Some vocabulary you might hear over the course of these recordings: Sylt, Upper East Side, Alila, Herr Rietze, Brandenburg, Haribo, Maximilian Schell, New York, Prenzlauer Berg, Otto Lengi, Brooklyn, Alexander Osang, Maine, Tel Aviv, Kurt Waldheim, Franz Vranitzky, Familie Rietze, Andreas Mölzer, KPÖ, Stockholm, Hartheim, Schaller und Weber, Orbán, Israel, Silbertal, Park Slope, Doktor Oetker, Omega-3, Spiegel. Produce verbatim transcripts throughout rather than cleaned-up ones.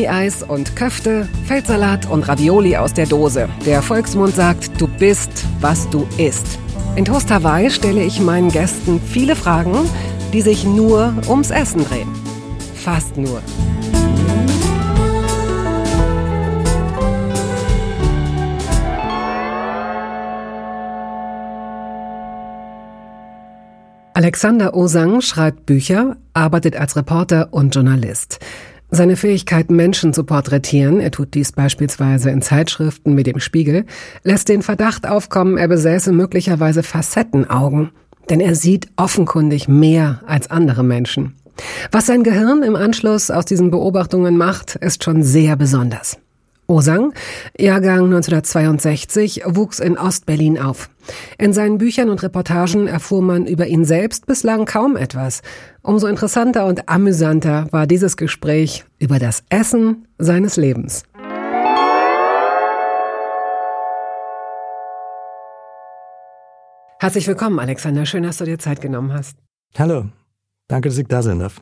Mini-Eis und Köfte, Feldsalat und Ravioli aus der Dose. Der Volksmund sagt, du bist, was du isst. In Toast Hawaii stelle ich meinen Gästen viele Fragen, die sich nur ums Essen drehen. Fast nur. Alexander Osang schreibt Bücher, arbeitet als Reporter und Journalist. Seine Fähigkeit, Menschen zu porträtieren, er tut dies beispielsweise in Zeitschriften mit dem Spiegel, lässt den Verdacht aufkommen, er besäße möglicherweise Facettenaugen. Denn er sieht offenkundig mehr als andere Menschen. Was sein Gehirn im Anschluss aus diesen Beobachtungen macht, ist schon sehr besonders. Osang, Jahrgang neunzehnhundertzweiundsechzig, wuchs in Ostberlin auf. In seinen Büchern und Reportagen erfuhr man über ihn selbst bislang kaum etwas. Umso interessanter und amüsanter war dieses Gespräch über das Essen seines Lebens. Herzlich willkommen, Alexander. Schön, dass du dir Zeit genommen hast. Hallo. Danke, dass ich da sein darf.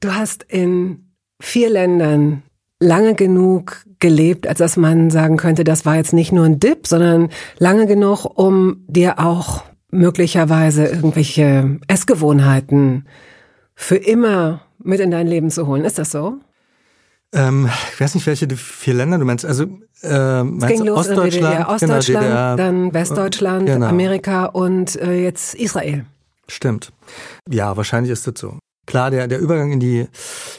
Du hast in vier Ländern lange genug gelebt, als dass man sagen könnte, das war jetzt nicht nur ein Dip, sondern lange genug, um dir auch möglicherweise irgendwelche Essgewohnheiten für immer mit in dein Leben zu holen. Ist das so? Ähm, ich weiß nicht, welche vier Länder du meinst. Also äh, meinst es ging los Ostdeutschland, in der D D R, Ostdeutschland, genau, D D R, dann Westdeutschland, genau. Amerika und äh, jetzt Israel. Stimmt. Ja, wahrscheinlich ist das so. Klar, der, der Übergang in die,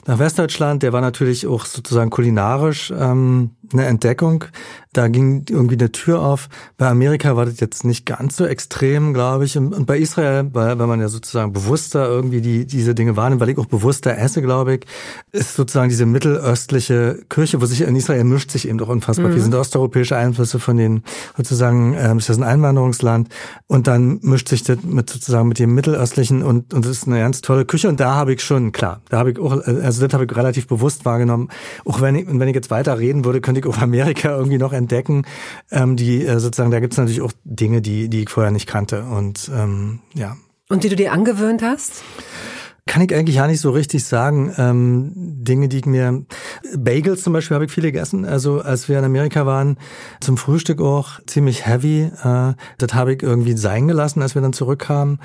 nach Westdeutschland, der war natürlich auch sozusagen kulinarisch ähm, eine Entdeckung. Da ging irgendwie eine Tür auf. Bei Amerika war das jetzt nicht ganz so extrem, glaube ich. Und bei Israel, weil, weil man ja sozusagen bewusster irgendwie die, diese Dinge wahrnimmt, weil ich auch bewusster esse, glaube ich, ist sozusagen diese mittelöstliche Kirche, wo sich in Israel mischt sich eben doch unfassbar. Mhm. Wir sind osteuropäische Einflüsse von denen, sozusagen, ähm, ist das ein Einwanderungsland. Und dann mischt sich das mit sozusagen mit dem mittelöstlichen und, und das ist eine ganz tolle Küche. Und da habe ich schon, klar, da habe ich auch, also das habe ich relativ bewusst wahrgenommen. Auch wenn ich, wenn ich jetzt weiter reden würde, könnte ich auch Amerika irgendwie noch entdecken. Ähm, die äh, sozusagen, da gibt es natürlich auch Dinge, die, die ich vorher nicht kannte. Und ähm, ja. Und die du dir angewöhnt hast? Kann ich eigentlich ja nicht so richtig sagen. Ähm, Dinge, die ich mir... Bagels zum Beispiel habe ich viele gegessen. Also als wir in Amerika waren, zum Frühstück auch, ziemlich heavy. Äh, das habe ich irgendwie sein gelassen, als wir dann zurückkamen.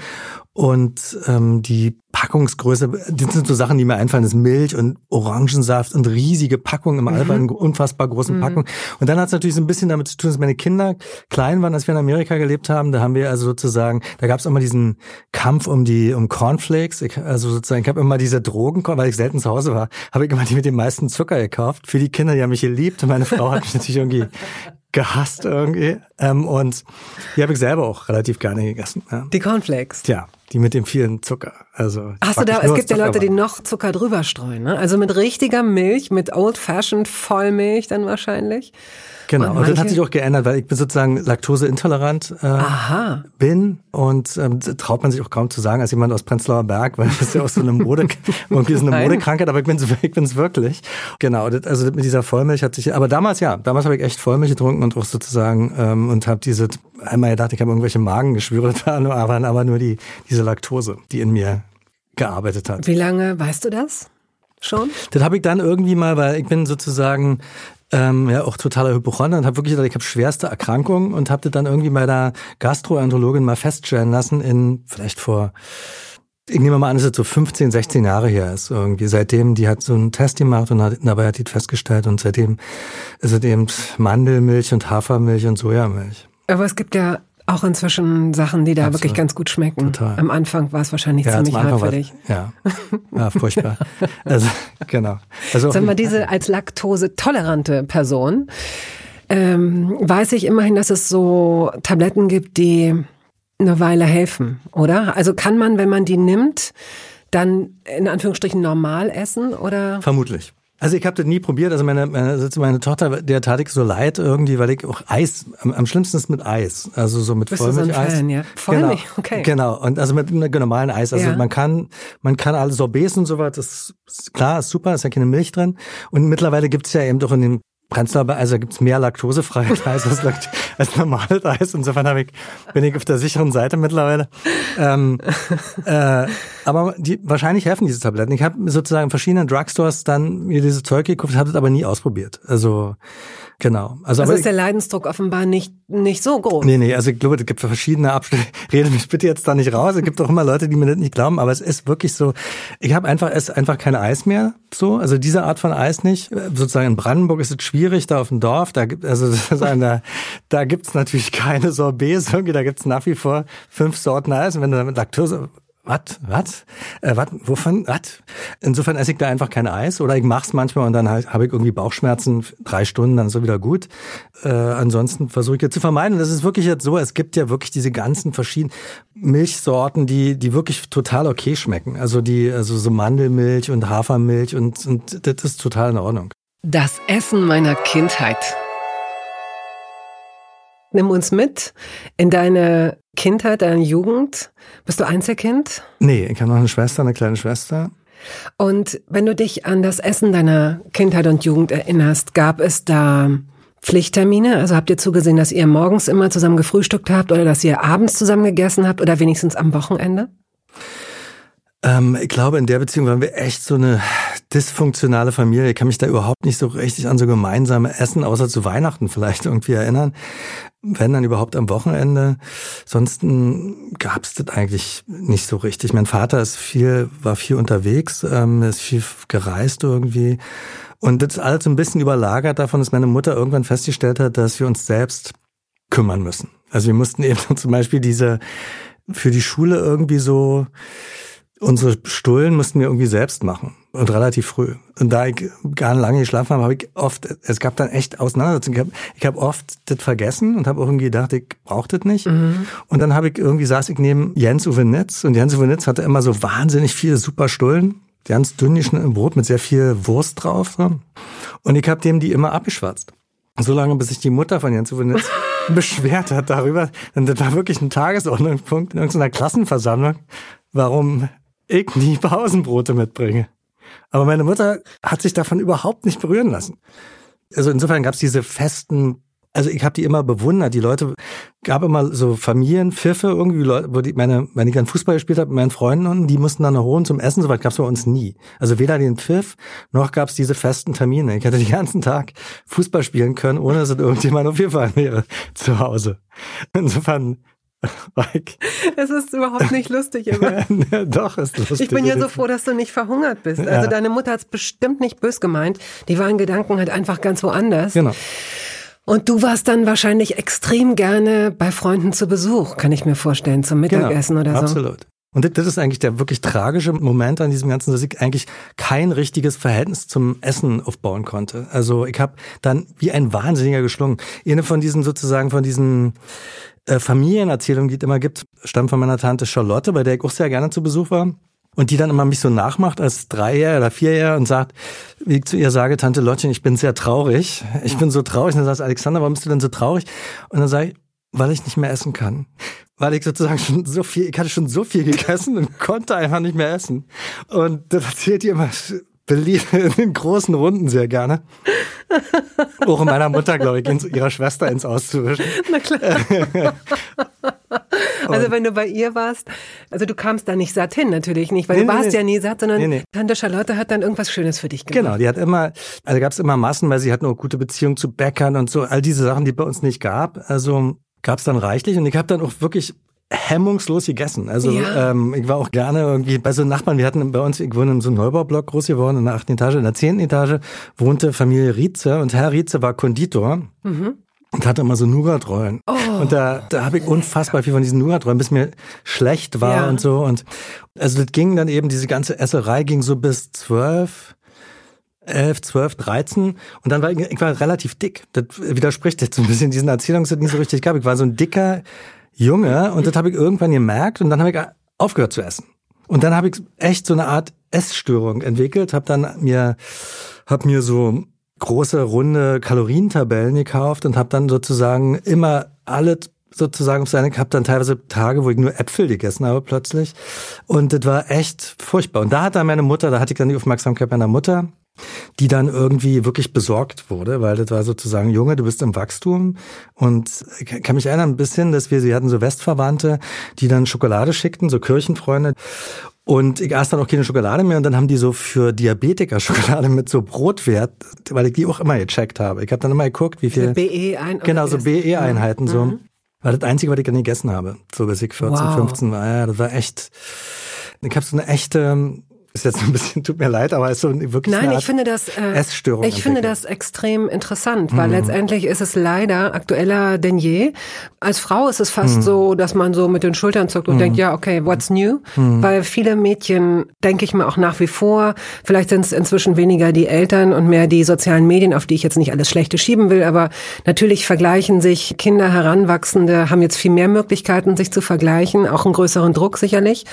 Und ähm, die Packungsgröße, das sind so Sachen, die mir einfallen, das ist Milch und Orangensaft und riesige Packungen im albernen, mhm. unfassbar großen mhm. Packungen. Und dann hat es natürlich so ein bisschen damit zu tun, dass meine Kinder klein waren, als wir in Amerika gelebt haben. Da haben wir also sozusagen, da gab es immer diesen Kampf um die um Cornflakes. Ich, also sozusagen, ich habe immer diese Drogen, weil ich selten zu Hause war, habe ich immer die mit dem meisten Zucker gekauft. Für die Kinder, die haben mich geliebt und meine Frau hat mich natürlich irgendwie gehasst irgendwie. Ähm, und die habe ich selber auch relativ gerne gegessen. Ja. Die Cornflakes? Ja, die mit dem vielen Zucker. Also Ach so, da, es gibt ja Leute, die noch Zucker drüber streuen. Ne? Also mit richtiger Milch, mit Old-Fashioned Vollmilch dann wahrscheinlich. Genau, und, und das hat sich auch geändert, weil ich bin sozusagen laktoseintolerant äh, Aha. bin und ähm, traut man sich auch kaum zu sagen, als jemand aus Prenzlauer Berg, weil das ist ja auch so eine Mode, irgendwie so eine Modekrankheit, aber ich bin ich bin's wirklich. Genau, das, also das mit dieser Vollmilch hat sich, aber damals ja, damals habe ich echt Vollmilch getrunken und auch sozusagen ähm, und habe diese, einmal gedacht, ich habe irgendwelche Magengeschwüre, aber, aber nur die diese Laktose, die in mir gearbeitet hat. Wie lange weißt du das schon? Das habe ich dann irgendwie mal, weil ich bin sozusagen Ähm, ja, auch totaler Hypochonder und habe wirklich gedacht, ich habe schwerste Erkrankungen und habe das dann irgendwie bei der Gastroenterologin mal feststellen lassen in vielleicht vor, ich nehme mal an, dass es so fünfzehn, sechzehn Jahre her ist irgendwie. Seitdem, die hat so einen Test gemacht und hat, dabei hat die festgestellt und seitdem ist es eben Mandelmilch und Hafermilch und Sojamilch. Aber es gibt ja auch inzwischen Sachen, die da Absolut. wirklich ganz gut schmecken. Total. Am Anfang war es wahrscheinlich ja, ziemlich hart für dich. Ja, ja furchtbar. Also, genau. Also sagen wir, diese als laktosetolerante Person, ähm, weiß ich immerhin, dass es so Tabletten gibt, die eine Weile helfen, oder? Also kann man, wenn man die nimmt, dann in Anführungsstrichen normal essen, oder? Vermutlich. Also ich habe das nie probiert, also meine, meine, meine Tochter, der tat ich so leid irgendwie, weil ich auch Eis, am, am schlimmsten ist mit Eis, also so mit Vollmilch-Eis. So ja. Vollmilch, genau. Okay. Genau, und also mit einem normalen Eis, also ja. man kann man kann alle Sorbets und sowas, das ist klar, ist super, ist ja keine Milch drin und mittlerweile gibt's ja eben doch in den Prenzlauer Berg, also da gibt es mehr laktosefreie Eis als, als normales Eis. Insofern ich, bin ich auf der sicheren Seite mittlerweile. Ähm, äh, aber die, wahrscheinlich helfen diese Tabletten. Ich habe sozusagen in verschiedenen Drugstores dann mir dieses Zeug gekauft, habe es aber nie ausprobiert. Also genau. Also, also aber ist ich, der Leidensdruck offenbar nicht, nicht so groß. Nee, nee, also ich glaube, es gibt verschiedene Abschnitte. Rede mich bitte jetzt da nicht raus. Es gibt auch immer Leute, die mir das nicht glauben, aber es ist wirklich so, ich habe einfach, es einfach kein Eis mehr. So, also diese Art von Eis nicht. Sozusagen in Brandenburg ist es schwierig. Da auf dem Dorf, da gibt also da, da gibt's natürlich keine Sorbets, da gibt's nach wie vor fünf Sorten Eis. Und wenn du damit Laktose, was, was, äh, was, wovon, was? Insofern esse ich da einfach kein Eis oder ich mach's manchmal und dann habe ich irgendwie Bauchschmerzen drei Stunden, dann ist so wieder gut. Äh, ansonsten versuche ich jetzt zu vermeiden. Und das ist wirklich jetzt so, es gibt ja wirklich diese ganzen verschiedenen Milchsorten, die die wirklich total okay schmecken. Also die, also so Mandelmilch und Hafermilch und, und das ist total in Ordnung. Das Essen meiner Kindheit. Nimm uns mit in deine Kindheit, deine Jugend. Bist du Einzelkind? Nee, ich habe noch eine Schwester, eine kleine Schwester. Und wenn du dich an das Essen deiner Kindheit und Jugend erinnerst, gab es da Pflichttermine? Also habt ihr zugesehen, dass ihr morgens immer zusammen gefrühstückt habt oder dass ihr abends zusammen gegessen habt oder wenigstens am Wochenende? Ähm, ich glaube, in der Beziehung waren wir echt so eine dysfunktionale Familie. Ich kann mich da überhaupt nicht so richtig an so gemeinsame Essen, außer zu Weihnachten vielleicht irgendwie erinnern. Wenn dann überhaupt am Wochenende. Sonst gab es das eigentlich nicht so richtig. Mein Vater ist viel, war viel unterwegs, ähm, ist viel gereist irgendwie. Und das ist alles ein bisschen überlagert davon, dass meine Mutter irgendwann festgestellt hat, dass wir uns selbst kümmern müssen. Also wir mussten eben zum Beispiel diese, für die Schule irgendwie so, unsere Stullen mussten wir irgendwie selbst machen und relativ früh. Und da ich gar lange geschlafen habe, habe ich oft, es gab dann echt Auseinandersetzungen. Ich habe hab oft das vergessen und habe auch irgendwie gedacht, ich brauche das nicht. Mhm. Und dann habe ich irgendwie, saß ich neben Jens Uwe Nitz und Jens Uwe Nitz hatte immer so wahnsinnig viele super Stullen. Ganz dünn geschnitten Brot mit sehr viel Wurst drauf. So. Und ich habe dem die immer abgeschwatzt. So lange, bis sich die Mutter von Jens Uwe Nitz beschwert hat darüber. Und das war wirklich ein Tagesordnungspunkt in irgendeiner Klassenversammlung. Warum ich nie Pausenbrote mitbringe. Aber meine Mutter hat sich davon überhaupt nicht berühren lassen. Also insofern gab es diese festen, also ich habe die immer bewundert. Die Leute, gab immer so Familienpfiffe, irgendwie Leute, wo die meine, wenn ich dann Fußball gespielt habe mit meinen Freunden unten, die mussten dann nach Hohen zum Essen, soweit gab es bei uns nie. Also weder den Pfiff, noch gab es diese festen Termine. Ich hätte den ganzen Tag Fußball spielen können, ohne dass es irgendjemand aufgefallen wäre zu Hause. Insofern Mike. Es ist überhaupt nicht lustig immer. Doch, ist lustig. Ich bin ja so froh, dass du nicht verhungert bist. Also ja. Deine Mutter hat es bestimmt nicht böse gemeint. Die waren Gedanken halt einfach ganz woanders. Genau. Und du warst dann wahrscheinlich extrem gerne bei Freunden zu Besuch, kann ich mir vorstellen, zum Mittagessen genau, oder so. Absolut. Und das ist eigentlich der wirklich tragische Moment an diesem Ganzen, dass ich eigentlich kein richtiges Verhältnis zum Essen aufbauen konnte. Also ich habe dann wie ein Wahnsinniger geschlungen. Eine von diesen sozusagen, von diesen äh, Familienerzählungen, die es immer gibt, stammt von meiner Tante Charlotte, bei der ich auch sehr gerne zu Besuch war. Und die dann immer mich so nachmacht als Dreijähriger oder Vierjähriger und sagt, wie ich zu ihr sage, Tante Lottchen, ich bin sehr traurig. Ich bin so traurig. Und dann sagt Alexander, warum bist du denn so traurig? Und dann sage ich, weil ich nicht mehr essen kann. Weil ich sozusagen schon so viel, ich hatte schon so viel gegessen und konnte einfach nicht mehr essen. Und das erzählt ihr immer in den großen Runden sehr gerne. Auch in meiner Mutter, glaube ich, ins, ihrer Schwester ins Auszuwischen. Na klar. Also wenn du bei ihr warst, also du kamst da nicht satt hin, natürlich nicht, weil nee, du warst nee, ja nie satt, sondern nee, nee. Tante Charlotte hat dann irgendwas Schönes für dich gemacht. Genau, die hat immer, also gab es immer Massen, weil sie hat eine gute Beziehung zu Bäckern und so, all diese Sachen, die bei uns nicht gab. Also gab es dann reichlich und ich habe dann auch wirklich hemmungslos gegessen. Also ja. ähm, ich war auch gerne irgendwie bei so Nachbarn, wir hatten bei uns, ich wohne in so einem Neubaublock groß geworden, in der achten Etage, in der zehnten Etage wohnte Familie Rietze und Herr Rietze war Konditor. Mhm. Und hatte immer so Nougat-Rollen. Oh, und da, da habe ich unfassbar viel von diesen Nougat-Rollen, bis mir schlecht war ja. und so. Und also das ging dann eben, diese ganze Esserei ging so bis zwölf, elf, zwölf, dreizehn. Und dann war ich, ich war relativ dick. Das widerspricht jetzt so ein bisschen diesen Erzählungen, die es nicht so richtig gab. Ich war so ein dicker Junge und das habe ich irgendwann gemerkt und dann habe ich aufgehört zu essen. Und dann habe ich echt so eine Art Essstörung entwickelt, habe dann mir, hab mir so große, runde Kalorientabellen gekauft und habe dann sozusagen immer alle sozusagen auf seine, habe dann teilweise Tage, wo ich nur Äpfel gegessen habe plötzlich und das war echt furchtbar. Und da hat dann meine Mutter, da hatte ich dann die Aufmerksamkeit meiner Mutter die dann irgendwie wirklich besorgt wurde, weil das war sozusagen, Junge, du bist im Wachstum. Und ich kann mich erinnern ein bisschen, dass wir, sie hatten so Westverwandte, die dann Schokolade schickten, so Kirchenfreunde. Und ich aß dann auch keine Schokolade mehr und dann haben die so für Diabetiker Schokolade mit so Brotwert, weil ich die auch immer gecheckt habe. Ich habe dann immer geguckt, wie viel... B E-Einheiten. Genau, so B E-Einheiten so. Mhm. War das Einzige, was ich dann gegessen habe, so bis ich vierzehn, wow. fünfzehn war. Ja, das war echt... Ich habe so eine echte... Ist jetzt ein bisschen, tut mir leid, aber ist so wirklich Nein, eine Art ich finde das, äh, Essstörung. Ich finde das extrem interessant, weil mhm. letztendlich ist es leider aktueller denn je. Als Frau ist es fast mhm. so, dass man so mit den Schultern zuckt und mhm. denkt, ja, okay, what's new? Mhm. Weil viele Mädchen, denke ich mal, auch nach wie vor, vielleicht sind es inzwischen weniger die Eltern und mehr die sozialen Medien, auf die ich jetzt nicht alles Schlechte schieben will, aber natürlich vergleichen sich Kinder, Heranwachsende, haben jetzt viel mehr Möglichkeiten, sich zu vergleichen, auch einen größeren Druck sicherlich.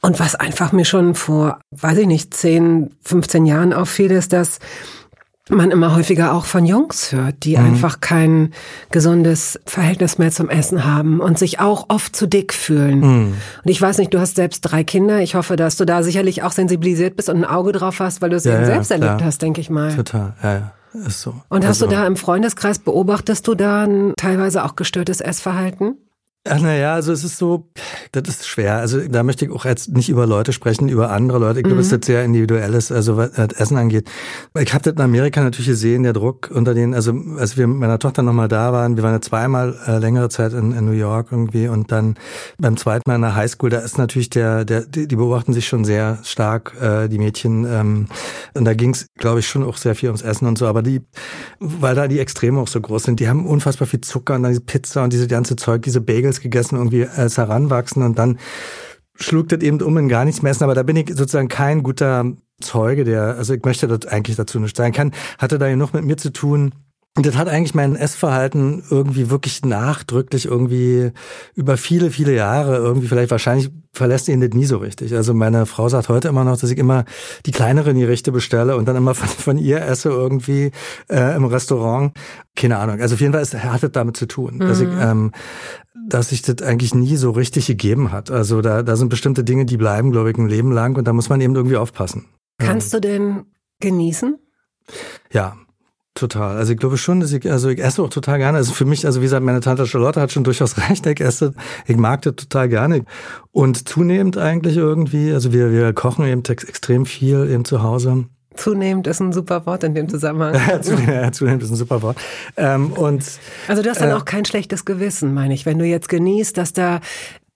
Und was einfach mir schon vor... weiß ich nicht, zehn, fünfzehn Jahren auch vieles, dass man immer häufiger auch von Jungs hört, die mhm. einfach kein gesundes Verhältnis mehr zum Essen haben und sich auch oft zu dick fühlen. Mhm. Und ich weiß nicht, du hast selbst drei Kinder. Ich hoffe, dass du da sicherlich auch sensibilisiert bist und ein Auge drauf hast, weil du es ja, eben ja, selbst klar. erlebt hast, denke ich mal. Total, ja, ja. Ist so. Und also, hast du da im Freundeskreis, beobachtest du da ein teilweise auch gestörtes Essverhalten? Ach, naja, also es ist so, das ist schwer. Also da möchte ich auch jetzt nicht über Leute sprechen, über andere Leute. Ich mhm. glaube, es ist jetzt sehr individuelles, also was Essen angeht. Ich habe das in Amerika natürlich gesehen, der Druck unter denen, also als wir mit meiner Tochter nochmal da waren, wir waren ja zweimal äh, längere Zeit in, in New York irgendwie und dann beim zweiten Mal in der Highschool, da ist natürlich der, der die, die beobachten sich schon sehr stark, äh, die Mädchen. Ähm, und da ging's, glaube ich, schon auch sehr viel ums Essen und so. Aber die, weil da die Extreme auch so groß sind, die haben unfassbar viel Zucker und dann diese Pizza und diese ganze Zeug, diese Bagels gegessen, irgendwie als Heranwachsen und dann schlug das eben um in gar nichts mehr essen, aber da bin ich sozusagen kein guter Zeuge, der, also ich möchte das eigentlich dazu nicht sein kann, hatte da genug mit mir zu tun. Und das hat eigentlich mein Essverhalten irgendwie wirklich nachdrücklich irgendwie über viele, viele Jahre irgendwie vielleicht wahrscheinlich verlässt ihn das nie so richtig. Also meine Frau sagt heute immer noch, dass ich immer die kleineren Gerichte bestelle und dann immer von, von ihr esse irgendwie äh, im Restaurant. Keine Ahnung. Also auf jeden Fall ist, hat das damit zu tun, mhm. dass ich ähm, dass sich das eigentlich nie so richtig gegeben hat. Also da, da sind bestimmte Dinge, die bleiben, glaube ich, ein Leben lang und da muss man eben irgendwie aufpassen. Kannst ja. du denn genießen? Ja. Total. Also ich glaube schon, dass ich, also ich esse auch total gerne. Also für mich, also wie gesagt, meine Tante Charlotte hat schon durchaus recht, ich esse, ich mag das total gerne. Und zunehmend eigentlich irgendwie, also wir, wir kochen eben extrem viel eben zu Hause. Zunehmend ist ein super Wort in dem Zusammenhang. Ja, zunehmend ist ein super Wort. Ähm, und, also du hast dann äh, auch kein schlechtes Gewissen, meine ich, wenn du jetzt genießt, dass da...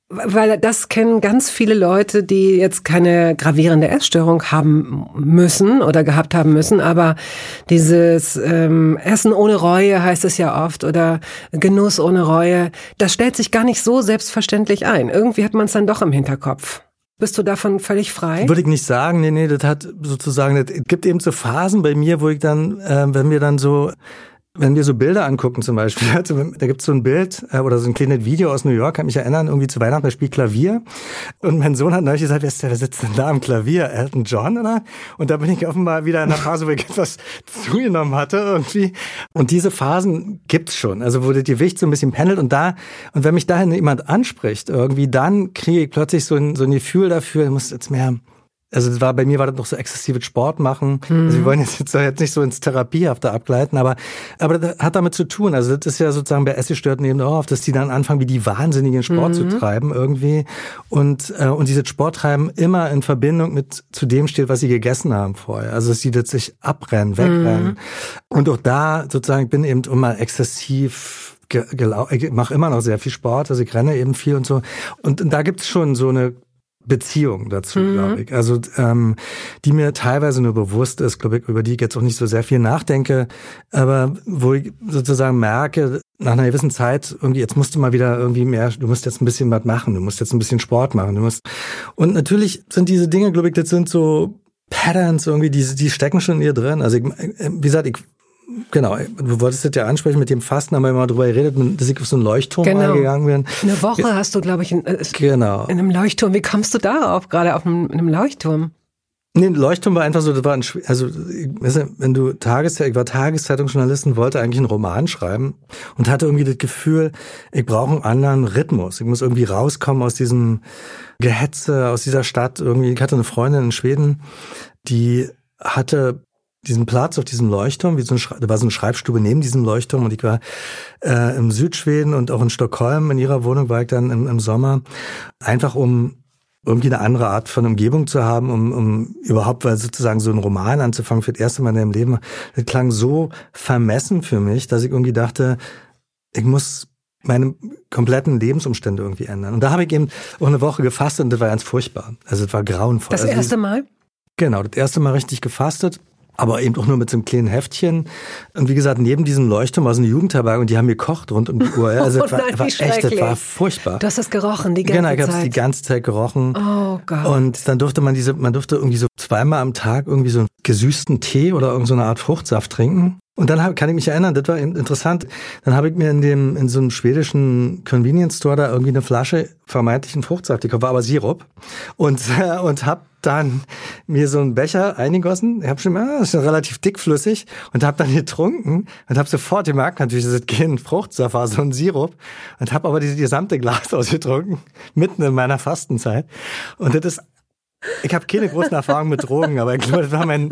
Weil das kennen ganz viele Leute, die jetzt keine gravierende Essstörung haben müssen oder gehabt haben müssen, aber dieses ähm, Essen ohne Reue heißt es ja oft oder Genuss ohne Reue, das stellt sich gar nicht so selbstverständlich ein. Irgendwie hat man es dann doch im Hinterkopf. Bist du davon völlig frei? Würde ich nicht sagen, nee, nee, das hat sozusagen, das gibt eben so Phasen bei mir, wo ich dann, äh, wenn wir dann so... Wenn wir so Bilder angucken zum Beispiel, also, da gibt's so ein Bild äh, oder so ein kleines Video aus New York, kann mich erinnern, irgendwie zu Weihnachten, da spielt Klavier und mein Sohn hat neulich gesagt, wer, ist der, wer sitzt denn da am Klavier, Elton John oder? Und da bin ich offenbar wieder in einer Phase, wo ich etwas zugenommen hatte irgendwie. Und diese Phasen gibt's schon, also wo das Gewicht so ein bisschen pendelt und da, und wenn mich dahin jemand anspricht irgendwie, dann kriege ich plötzlich so ein, so ein Gefühl dafür, ich muss jetzt mehr... Also das war, bei mir war das noch so exzessives Sport machen. Mhm. Also wir wollen jetzt, jetzt nicht so ins Therapiehafte abgleiten, aber, aber das hat damit zu tun. Also das ist ja sozusagen bei Essgestörten eben auch oft, dass die dann anfangen, wie die Wahnsinnigen Sport mhm. zu treiben irgendwie. Und, äh, und dieses Sporttreiben immer in Verbindung mit zu dem steht, was sie gegessen haben vorher. Also dass die das sich abrennen, wegrennen. Mhm. Und auch da sozusagen, ich bin eben immer exzessiv. Gelau- ich mache immer noch sehr viel Sport, also ich renne eben viel und so. Und, und da gibt es schon so eine Beziehung dazu, mhm. glaube ich. Also ähm, die mir teilweise nur bewusst ist, glaube ich, über die ich jetzt auch nicht so sehr viel nachdenke, aber wo ich sozusagen merke, nach einer gewissen Zeit irgendwie, jetzt musst du mal wieder irgendwie mehr, du musst jetzt ein bisschen was machen, du musst jetzt ein bisschen Sport machen, du musst. Und natürlich sind diese Dinge, glaube ich, das sind so Patterns irgendwie, die, die stecken schon in ihr drin. Also ich, wie gesagt, ich Genau, du wolltest das ja ansprechen mit dem Fasten, haben wir immer drüber geredet, dass ich auf so einen Leuchtturm genau. eingegangen bin. Eine Woche ja. hast du, glaube ich, in, äh, genau. in einem Leuchtturm. Wie kommst du darauf, gerade auf einem, in einem Leuchtturm? Nee, Leuchtturm war einfach so, das war ein, also, wenn du Tageszeitung, ich war Tageszeitungsjournalist und wollte eigentlich einen Roman schreiben und hatte irgendwie das Gefühl, ich brauche einen anderen Rhythmus. Ich muss irgendwie rauskommen aus diesem Gehetze, aus dieser Stadt. Irgendwie, ich hatte eine Freundin in Schweden, die hatte diesen Platz auf diesem Leuchtturm, wie so ein Schrei- da war so eine Schreibstube neben diesem Leuchtturm und ich war äh, im Südschweden und auch in Stockholm in ihrer Wohnung war ich dann im, im Sommer, einfach um irgendwie eine andere Art von Umgebung zu haben, um, um überhaupt weil sozusagen so einen Roman anzufangen für das erste Mal in meinem Leben. Das klang so vermessen für mich, dass ich irgendwie dachte, ich muss meine kompletten Lebensumstände irgendwie ändern. Und da habe ich eben auch eine Woche gefastet und das war ganz furchtbar. Also das war grauenvoll. Das erste Mal? Also, genau, das erste Mal richtig gefastet, aber eben auch nur mit so einem kleinen Heftchen. Und wie gesagt, neben diesem Leuchtturm war so eine Jugendherberge und die haben gekocht rund um die Uhr. Also das war, oh nein, war echt, das war furchtbar. Du hast das gerochen, die ganze Zeit? Genau, ich habe es die ganze Zeit gerochen. Oh Gott. Und dann durfte man diese, man durfte irgendwie so zweimal am Tag irgendwie so einen gesüßten Tee oder irgend so eine Art Fruchtsaft trinken. Und dann hab, kann ich mich erinnern, das war interessant, dann habe ich mir in dem in so einem schwedischen Convenience Store da irgendwie eine Flasche vermeintlichen Fruchtsaft gekauft, war aber Sirup und äh, und habe dann mir so einen Becher eingegossen, ich habe schon, ah, das ist schon relativ dickflüssig und habe dann getrunken und habe sofort gemerkt, natürlich das ist kein Fruchtsaft, war so ein Sirup und habe aber dieses gesamte Glas ausgetrunken, mitten in meiner Fastenzeit und das ist ich habe keine großen Erfahrungen mit Drogen, aber ich glaube, das war mein,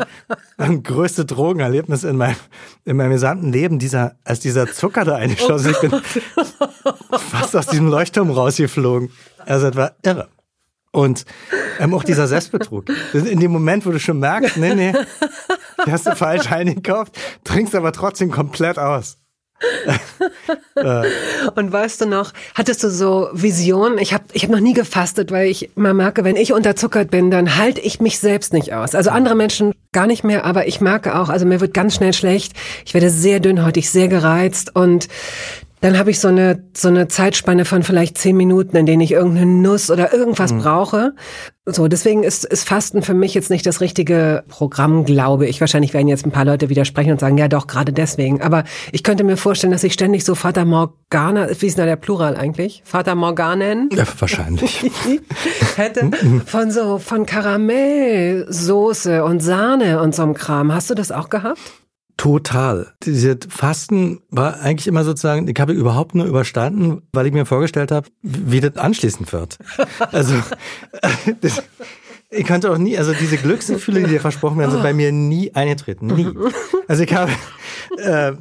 mein größtes Drogenerlebnis in meinem, in meinem gesamten Leben, dieser, als dieser Zucker da eingeschossen ist. Ich bin fast aus diesem Leuchtturm rausgeflogen. Also das war irre. Und ähm, auch dieser Selbstbetrug. In dem Moment, wo du schon merkst, nee, nee, du hast du falsch eingekauft, trinkst aber trotzdem komplett aus. Und weißt du noch, hattest du so Visionen? Ich habe ich hab noch nie gefastet, weil ich mal merke, wenn ich unterzuckert bin, dann halte ich mich selbst nicht aus. Also andere Menschen gar nicht mehr, aber ich merke auch, also mir wird ganz schnell schlecht. Ich werde sehr dünnhäutig, sehr gereizt und dann habe ich so eine so eine Zeitspanne von vielleicht zehn Minuten, in denen ich irgendeine Nuss oder irgendwas mhm. brauche. So, deswegen ist, ist Fasten für mich jetzt nicht das richtige Programm, glaube ich. Wahrscheinlich werden jetzt ein paar Leute widersprechen und sagen, ja doch, gerade deswegen. Aber ich könnte mir vorstellen, dass ich ständig so Fata Morgana, wie ist denn da der Plural eigentlich? Fata Morganen? Ja, wahrscheinlich. hätte von so von Karamellsoße und Sahne und so einem Kram. Hast du das auch gehabt? Total. Dieses Fasten war eigentlich immer sozusagen, ich habe überhaupt nur überstanden, weil ich mir vorgestellt habe, wie das anschließend wird. Also, das, ich konnte auch nie, also diese Glücksgefühle, die dir versprochen werden, sind bei mir nie eingetreten. Nie. Also ich habe, äh,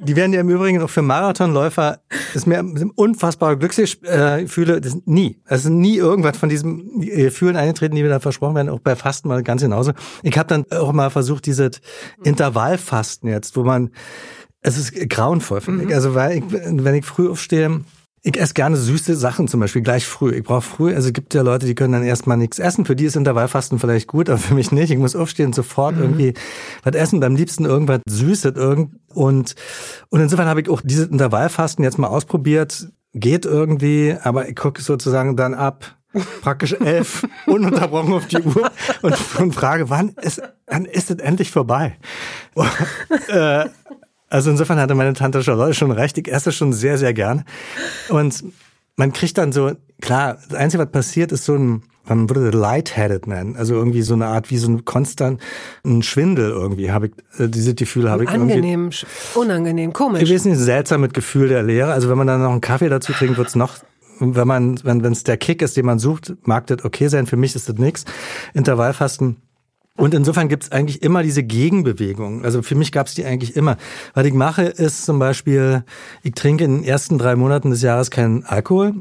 die werden ja im Übrigen auch für Marathonläufer, das sind unfassbare Glücksgefühle, das sind nie. Also nie irgendwas von diesen Gefühlen eingetreten, die mir da versprochen werden, auch bei Fasten mal ganz genauso. Ich habe dann auch mal versucht, dieses Intervallfasten jetzt, wo man, es ist grauenvoll, finde ich. Also weil ich, wenn ich früh aufstehe, ich esse gerne süße Sachen zum Beispiel, gleich früh. Ich brauche früh, also es gibt ja Leute, die können dann erstmal nichts essen. Für die ist Intervallfasten vielleicht gut, aber für mich nicht. Ich muss aufstehen und sofort mhm. irgendwie was essen und am liebsten irgendwas Süßes. Irgend und, und insofern habe ich auch dieses Intervallfasten jetzt mal ausprobiert. Geht irgendwie, aber ich gucke sozusagen dann ab praktisch elf ununterbrochen auf die Uhr und, und frage, wann ist, wann ist es endlich vorbei? Und, äh, Also insofern hatte meine Tante Charlotte schon recht, ich esse schon sehr, sehr gern. Und man kriegt dann so, klar, das Einzige, was passiert, ist so ein, man würde das lightheaded nennen, also irgendwie so eine Art wie so ein konstanten Schwindel irgendwie, habe ich, diese Gefühle habe ich irgendwie. Angenehm, unangenehm, komisch. Ich weiß nicht, seltsam mit Gefühl der Leere, also wenn man dann noch einen Kaffee dazu trinkt, wird's noch... Wenn man, wenn es der Kick ist, den man sucht, mag das okay sein, für mich ist das nichts. Intervallfasten. Und insofern gibt's eigentlich immer diese Gegenbewegung. Also für mich gab's die eigentlich immer. Was ich mache, ist zum Beispiel, ich trinke in den ersten drei Monaten des Jahres keinen Alkohol.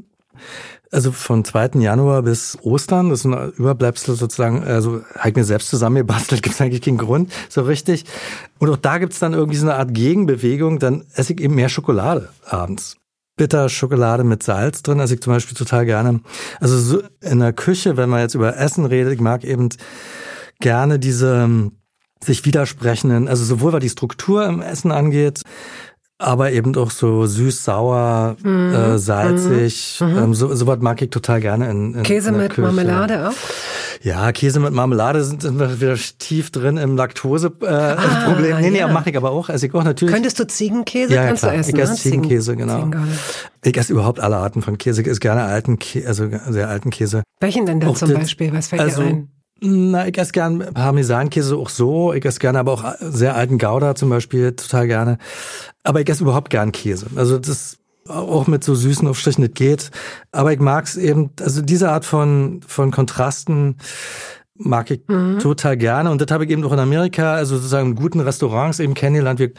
Also vom zweiten Januar bis Ostern, das ist ein Überbleibsel sozusagen, also habe ich mir selbst zusammengebastelt, gibt es eigentlich keinen Grund, so richtig. Und auch da gibt's dann irgendwie so eine Art Gegenbewegung, dann esse ich eben mehr Schokolade abends. Bitterschokolade mit Salz drin, also ich zum Beispiel total gerne. Also so in der Küche, wenn man jetzt über Essen redet, ich mag eben... gerne diese um, sich widersprechenden, also sowohl was die Struktur im Essen angeht, aber eben auch so süß, sauer, mm, äh, salzig, mm, mm. Ähm, so, sowas mag ich total gerne in, in Käse in der mit Küche. Marmelade auch? Ja, Käse mit Marmelade sind wieder tief drin im Laktose-Problem. Äh, ah, nee, ja. nee, mache ich aber auch. Also ich auch natürlich. Könntest du Ziegenkäse? Ja, kannst ja, du essen, ich esse ne? Ziegenkäse, genau. Ziegengarne. Ich esse überhaupt alle Arten von Käse. Ich esse gerne alten Käse, also sehr alten Käse. Welchen denn dann zum den, Beispiel? Was fällt also, dir ein? Na, ich esse gern Parmesankäse auch so. Ich esse gerne aber auch sehr alten Gouda zum Beispiel, total gerne. Aber ich esse überhaupt gern Käse. Also das auch mit so süßen Aufstrichen, das geht. Aber ich mag's eben, also diese Art von von Kontrasten mag ich mhm. total gerne. Und das habe ich eben auch in Amerika, also sozusagen in guten Restaurants eben kennengelernt. Wir,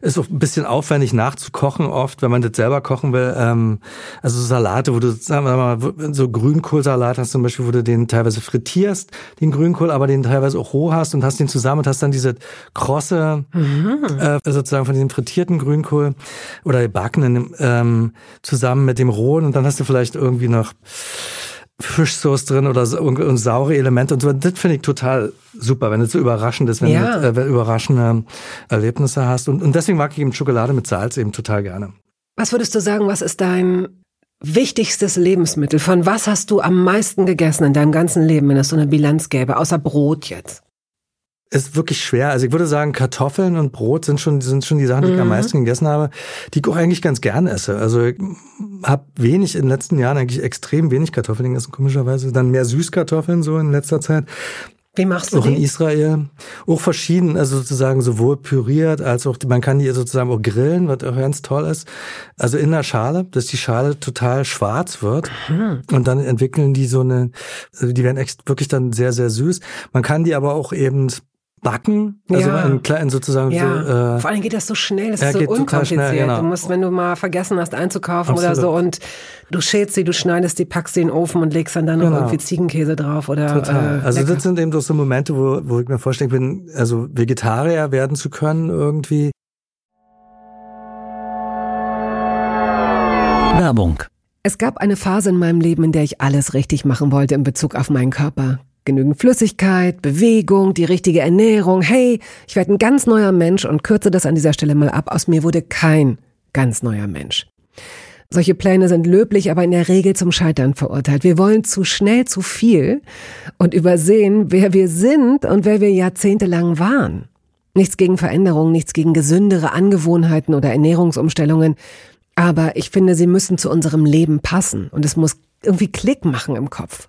ist auch ein bisschen aufwendig nachzukochen oft, wenn man das selber kochen will. Ähm, also Salate, wo du, sagen wir mal, so Grünkohlsalat hast zum Beispiel, wo du den teilweise frittierst, den Grünkohl, aber den teilweise auch roh hast und hast den zusammen und hast dann diese krosse, mhm. äh, sozusagen von diesem frittierten Grünkohl oder gebackenen ähm, zusammen mit dem rohen und dann hast du vielleicht irgendwie noch Fischsoße drin oder und, und saure Elemente und so. Das finde ich total super, wenn es so überraschend ist, wenn ja. du äh, überraschende Erlebnisse hast. Und, und deswegen mag ich eben Schokolade mit Salz eben total gerne. Was würdest du sagen, was ist dein wichtigstes Lebensmittel? Von was hast du am meisten gegessen in deinem ganzen Leben, wenn es so eine Bilanz gäbe, außer Brot jetzt? Ist wirklich schwer. Also ich würde sagen, Kartoffeln und Brot sind schon sind schon die Sachen, die mhm. ich am meisten gegessen habe, die ich auch eigentlich ganz gerne esse. Also ich habe wenig in den letzten Jahren eigentlich extrem wenig Kartoffeln gegessen, komischerweise. Dann mehr Süßkartoffeln so in letzter Zeit. Wie machst du die? Auch in Israel. Auch verschieden, also sozusagen sowohl püriert als auch, man kann die sozusagen auch grillen, was auch ganz toll ist. Also in der Schale, dass die Schale total schwarz wird. Mhm. Und dann entwickeln die so eine, die werden echt wirklich dann sehr, sehr süß. Man kann die aber auch eben backen, also ja. in kleinen sozusagen. Ja. So, äh, vor allem geht das so schnell, das ja, ist so unkompliziert. Schnell, genau. Du musst, wenn du mal vergessen hast einzukaufen Absolut. Oder so und du schälst sie, du schneidest die, packst sie in den Ofen und legst dann dann genau. noch irgendwie Ziegenkäse drauf oder. Total. Äh, also lecker. Das sind eben doch so Momente, wo, wo ich mir vorstelle, ich bin, also Vegetarier werden zu können irgendwie. Werbung. Es gab eine Phase in meinem Leben, in der ich alles richtig machen wollte in Bezug auf meinen Körper. Genügend Flüssigkeit, Bewegung, die richtige Ernährung. Hey, ich werde ein ganz neuer Mensch und kürze das an dieser Stelle mal ab. Aus mir wurde kein ganz neuer Mensch. Solche Pläne sind löblich, aber in der Regel zum Scheitern verurteilt. Wir wollen zu schnell zu viel und übersehen, wer wir sind und wer wir jahrzehntelang waren. Nichts gegen Veränderungen, nichts gegen gesündere Angewohnheiten oder Ernährungsumstellungen. Aber ich finde, sie müssen zu unserem Leben passen und es muss irgendwie Klick machen im Kopf.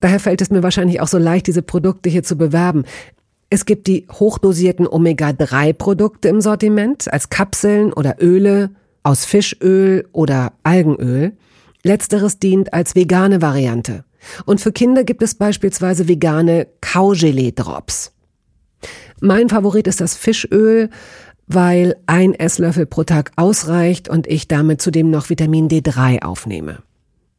Daher fällt es mir wahrscheinlich auch so leicht, diese Produkte hier zu bewerben. Es gibt die hochdosierten Omega drei Produkte im Sortiment als Kapseln oder Öle aus Fischöl oder Algenöl. Letzteres dient als vegane Variante. Und für Kinder gibt es beispielsweise vegane Kaugelee-Drops. Mein Favorit ist das Fischöl, weil ein Esslöffel pro Tag ausreicht und ich damit zudem noch Vitamin D drei aufnehme.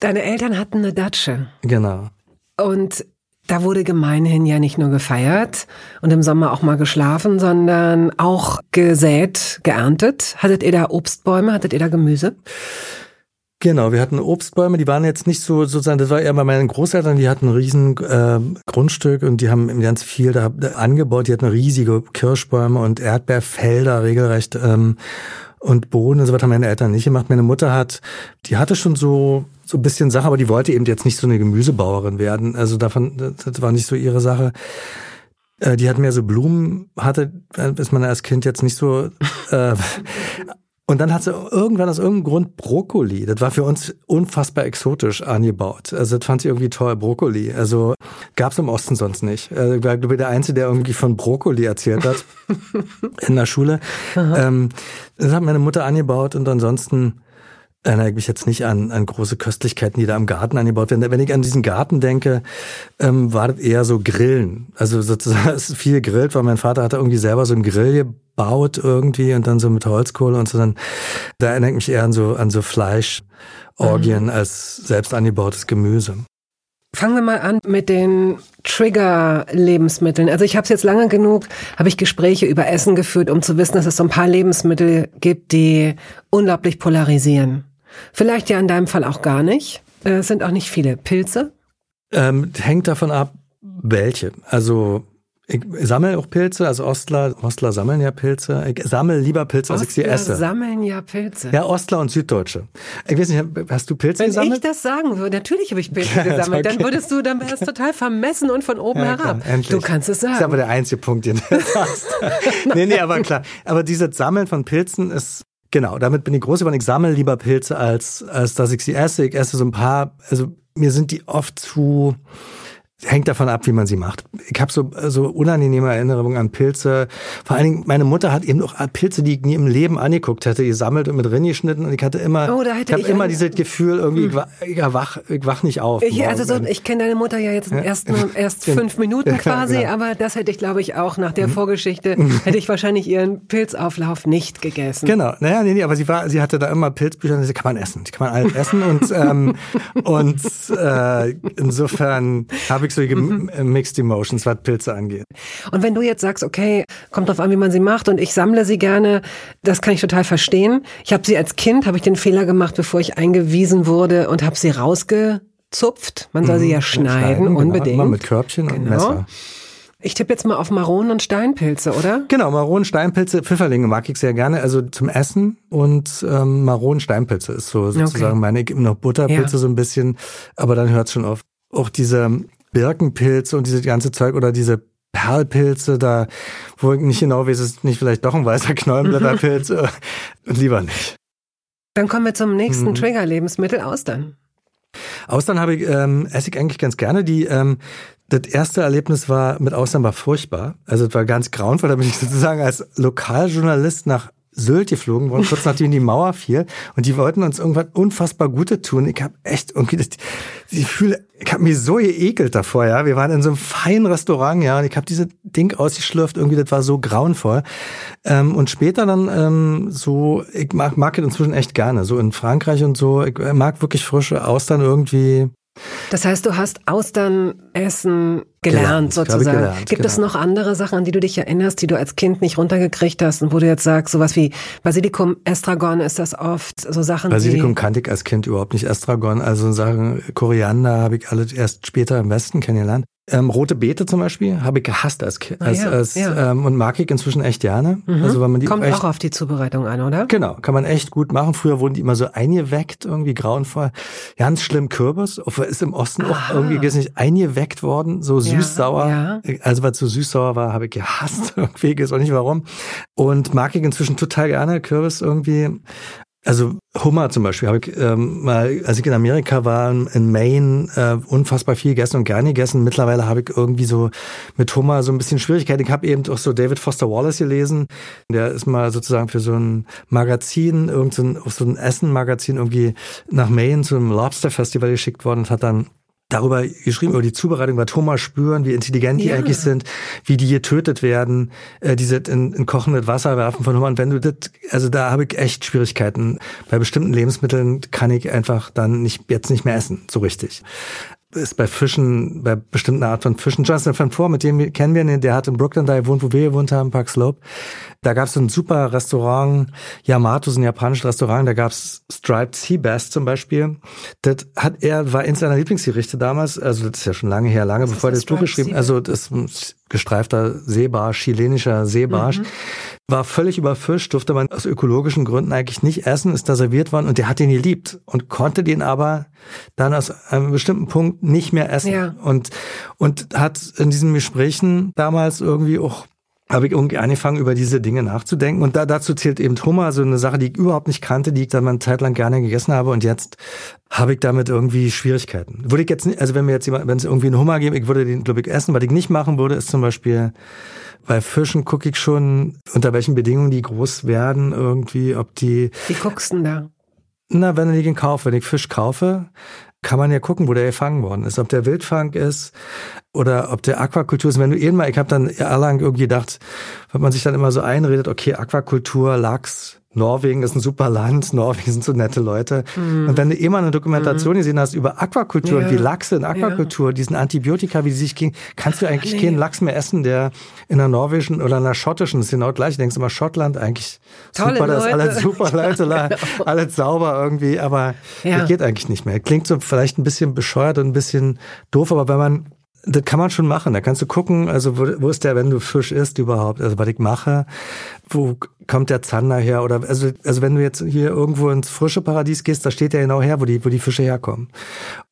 Deine Eltern hatten eine Datsche. Genau. Und Da wurde gemeinhin ja nicht nur gefeiert und im Sommer auch mal geschlafen, sondern auch gesät, geerntet. Hattet ihr da Obstbäume, hattet ihr da Gemüse? Genau, wir hatten Obstbäume, die waren jetzt nicht so sozusagen, das war eher bei meinen Großeltern, die hatten ein riesen äh, Grundstück und die haben ganz viel da angebaut, die hatten riesige Kirschbäume und Erdbeerfelder regelrecht ähm, und Boden und so was haben meine Eltern nicht gemacht. Meine Mutter hat, die hatte schon so so ein bisschen Sache, aber die wollte eben jetzt nicht so eine Gemüsebauerin werden, also davon, das war nicht so ihre Sache. Äh, die hat mehr so Blumen, hatte, ist man als Kind jetzt nicht so... Äh, Und dann hat sie irgendwann aus irgendeinem Grund Brokkoli. Das war für uns unfassbar exotisch angebaut. Also das fand sie irgendwie toll, Brokkoli. Also gab's im Osten sonst nicht. Also, ich war, glaube ich, der Einzige, der irgendwie von Brokkoli erzählt hat in der Schule. Ähm, das hat meine Mutter angebaut und ansonsten erinnere ich mich jetzt nicht an, an große Köstlichkeiten, die da im Garten angebaut werden. Wenn ich an diesen Garten denke, ähm, war das eher so Grillen. Also sozusagen ist viel gegrillt, weil mein Vater hatte irgendwie selber so einen Grill gebaut. baut irgendwie und dann so mit Holzkohle und so, dann da erinnere ich mich eher an so an so Fleischorgien mhm. als selbst angebautes Gemüse. Fangen wir mal an mit den Trigger-Lebensmitteln. Also ich habe es jetzt lange genug, habe ich Gespräche über Essen geführt, um zu wissen, dass es so ein paar Lebensmittel gibt, die unglaublich polarisieren. Vielleicht ja in deinem Fall auch gar nicht. Es sind auch nicht viele. Pilze? Ähm, hängt davon ab, welche. Also ich sammle auch Pilze, also Ostler, Ostler sammeln ja Pilze. Ich sammle lieber Pilze, als Ostler ich sie esse. Ostler sammeln ja Pilze. Ja, Ostler und Süddeutsche. Ich weiß nicht, hast du Pilze Wenn gesammelt? Wenn ich das sagen würde, natürlich habe ich Pilze gesammelt, okay. Dann würdest du, dann wäre das total vermessen und von oben ja, herab. Klar, du kannst es sagen. Das ist aber der einzige Punkt, den du hast. Nee, nee, aber klar. Aber dieses Sammeln von Pilzen ist, genau, damit bin ich groß geworden. Ich sammle lieber Pilze, als, als dass ich sie esse. Ich esse so ein paar, also mir sind die oft zu... Hängt davon ab, wie man sie macht. Ich habe so, so unangenehme Erinnerungen an Pilze. Vor allen Dingen, meine Mutter hat eben auch Pilze, die ich nie im Leben angeguckt hätte, gesammelt und mit Rinne geschnitten. Und ich hatte immer, oh, da hätte ich ich immer dieses Gefühl, irgendwie, hm. ich, wach, ich wach nicht auf. Ich, also so, ich kenne deine Mutter ja jetzt ja. erst, erst fünf Minuten quasi, ja. aber das hätte ich, glaube ich, auch nach der Vorgeschichte, hätte ich wahrscheinlich ihren Pilzauflauf nicht gegessen. Genau, naja, nee, nee, aber sie war, sie hatte da immer Pilzbücher, die kann man essen, die kann man alles essen. Und, ähm, und äh, insofern habe ich so gem- mhm. Mixed Emotions, was Pilze angeht. Und wenn du jetzt sagst, okay, kommt drauf an, wie man sie macht und ich sammle sie gerne, das kann ich total verstehen. Ich habe sie als Kind, habe ich den Fehler gemacht, bevor ich eingewiesen wurde und habe sie rausgezupft. Man soll mhm. sie ja schneiden, schneiden unbedingt. Genau. Immer mit Körbchen genau. und Messer. Ich tippe jetzt mal auf Maronen und Steinpilze, oder? Genau, Maronen, Steinpilze, Pfifferlinge mag ich sehr gerne, also zum Essen und ähm, Maronen, Steinpilze ist so sozusagen okay. meine, noch Butterpilze ja. so ein bisschen, aber dann hört es schon auf. Auch diese Birkenpilze und dieses ganze Zeug oder diese Perlpilze, da, wo ich nicht genau weiß, ist nicht vielleicht doch ein weißer Knollenblätterpilz und lieber nicht. Dann kommen wir zum nächsten mhm. Trigger-Lebensmittel, Austern. Austern habe ich, ähm, esse ich eigentlich ganz gerne. Die, ähm, das erste Erlebnis war, mit Austern war furchtbar. Also, das war ganz grauenvoll. Da bin ich sozusagen als Lokaljournalist nach Sylt geflogen worden, kurz nachdem die Mauer fiel. Und die wollten uns irgendwas unfassbar Gutes tun. Ich habe echt irgendwie das, die Gefühle, ich habe mich so geekelt davor, ja. Wir waren in so einem feinen Restaurant, ja. Und ich habe dieses Ding ausgeschlürft. Irgendwie, das war so grauenvoll. Ähm, und später dann ähm, so, ich mag, mag das inzwischen echt gerne. So in Frankreich und so. Ich mag wirklich frische Austern irgendwie. Das heißt, du hast Austern essen gelernt, gelernt sozusagen. Gelernt, Gibt genau. es noch andere Sachen, an die du dich erinnerst, die du als Kind nicht runtergekriegt hast und wo du jetzt sagst, sowas wie Basilikum, Estragon ist das oft, so Sachen Basilikum wie kannte ich als Kind überhaupt nicht, Estragon, also Sachen Koriander habe ich alle erst später im Westen kennengelernt. Ähm, rote Beete zum Beispiel habe ich gehasst als Kind ah, als, ja, als, ja. Ähm, und mag ich inzwischen echt gerne. Mhm. Also, weil man die Kommt echt, auch auf die Zubereitung an, oder? Genau, kann man echt gut machen. Früher wurden die immer so eingeweckt, irgendwie grauenvoll. Ganz schlimm Kürbis, ist im Osten Aha. auch irgendwie ist nicht eingeweckt worden, so süß-sauer. Ja, ja. Also weil es so süß-sauer war, habe ich gehasst. Irgendwie, ich weiß auch nicht warum. Und mag ich inzwischen total gerne Kürbis irgendwie. Also Hummer zum Beispiel habe ich ähm, mal, als ich in Amerika war, in Maine, äh, unfassbar viel gegessen und gerne gegessen. Mittlerweile habe ich irgendwie so mit Hummer so ein bisschen Schwierigkeiten. Ich habe eben auch so David Foster Wallace gelesen. Der ist mal sozusagen für so ein Magazin, irgend so ein, so ein Essen-Magazin irgendwie nach Maine zu einem Lobster-Festival geschickt worden und hat dann darüber geschrieben, über die Zubereitung, was Hummer spüren, wie intelligent die ja. eigentlich sind, wie die getötet werden, äh, diese in, in kochendes Wasser werfen von Hummer. Und wenn du das, also da habe ich echt Schwierigkeiten. Bei bestimmten Lebensmitteln kann ich einfach dann nicht, jetzt nicht mehr essen, so richtig. ist bei Fischen, bei bestimmten Art von Fischen. Jonathan von Vor, mit dem kennen wir ihn, der hat in Brooklyn, da gewohnt, wo wir gewohnt haben, Park Slope. Da gab es so ein super Restaurant, Yamato, so ein japanisches Restaurant, da gab es Striped Sea Bass zum Beispiel. Das hat er, war eins seiner Lieblingsgerichte damals, also das ist ja schon lange her, lange bevor er das Buch geschrieben, also das ist gestreifter Seebarsch, chilenischer Seebarsch. Mhm. War völlig überfischt, durfte man aus ökologischen Gründen eigentlich nicht essen, ist da serviert worden und der hat den geliebt und konnte den aber dann aus einem bestimmten Punkt nicht mehr essen. Ja. Und, und hat in diesen Gesprächen damals irgendwie auch, habe ich irgendwie angefangen, über diese Dinge nachzudenken. Und da, dazu zählt eben Hummer, so eine Sache, die ich überhaupt nicht kannte, die ich dann mal eine Zeit lang gerne gegessen habe. Und jetzt habe ich damit irgendwie Schwierigkeiten. Würde ich jetzt nicht, also wenn mir jetzt jemand, wenn es irgendwie einen Hummer gäbe, ich würde den, glaube ich, essen. Was ich nicht machen würde, ist zum Beispiel, bei Fischen gucke ich schon, unter welchen Bedingungen die groß werden, irgendwie, ob die... Wie guckst du denn da? Na, wenn ich ihn kaufe, wenn ich Fisch kaufe, kann man ja gucken, wo der gefangen worden ist. Ob der Wildfang ist oder ob der Aquakultur ist. Wenn du eh mal, ich habe dann jahrelang irgendwie gedacht, wenn man sich dann immer so einredet, okay, Aquakultur, Lachs, Norwegen ist ein super Land, Norwegen sind so nette Leute. Mm. Und wenn du eh mal eine Dokumentation mm. gesehen hast über Aquakultur, ja. und die Lachse in Aquakultur, ja. diesen Antibiotika, wie sie sich gegen, kannst du eigentlich nee. keinen Lachs mehr essen, der in einer norwegischen oder einer schottischen, das ist genau gleich, du denkst immer Schottland, eigentlich tolle super, das ist alles super, Leute, ja, genau. alles sauber irgendwie, aber ja. das geht eigentlich nicht mehr. Klingt so vielleicht ein bisschen bescheuert und ein bisschen doof, aber wenn man, das kann man schon machen. Da kannst du gucken, also wo, wo ist der, wenn du Fisch isst überhaupt? Also was ich mache, wo kommt der Zander her? Oder also also wenn du jetzt hier irgendwo ins frische Paradies gehst, da steht der genau her, wo die wo die Fische herkommen.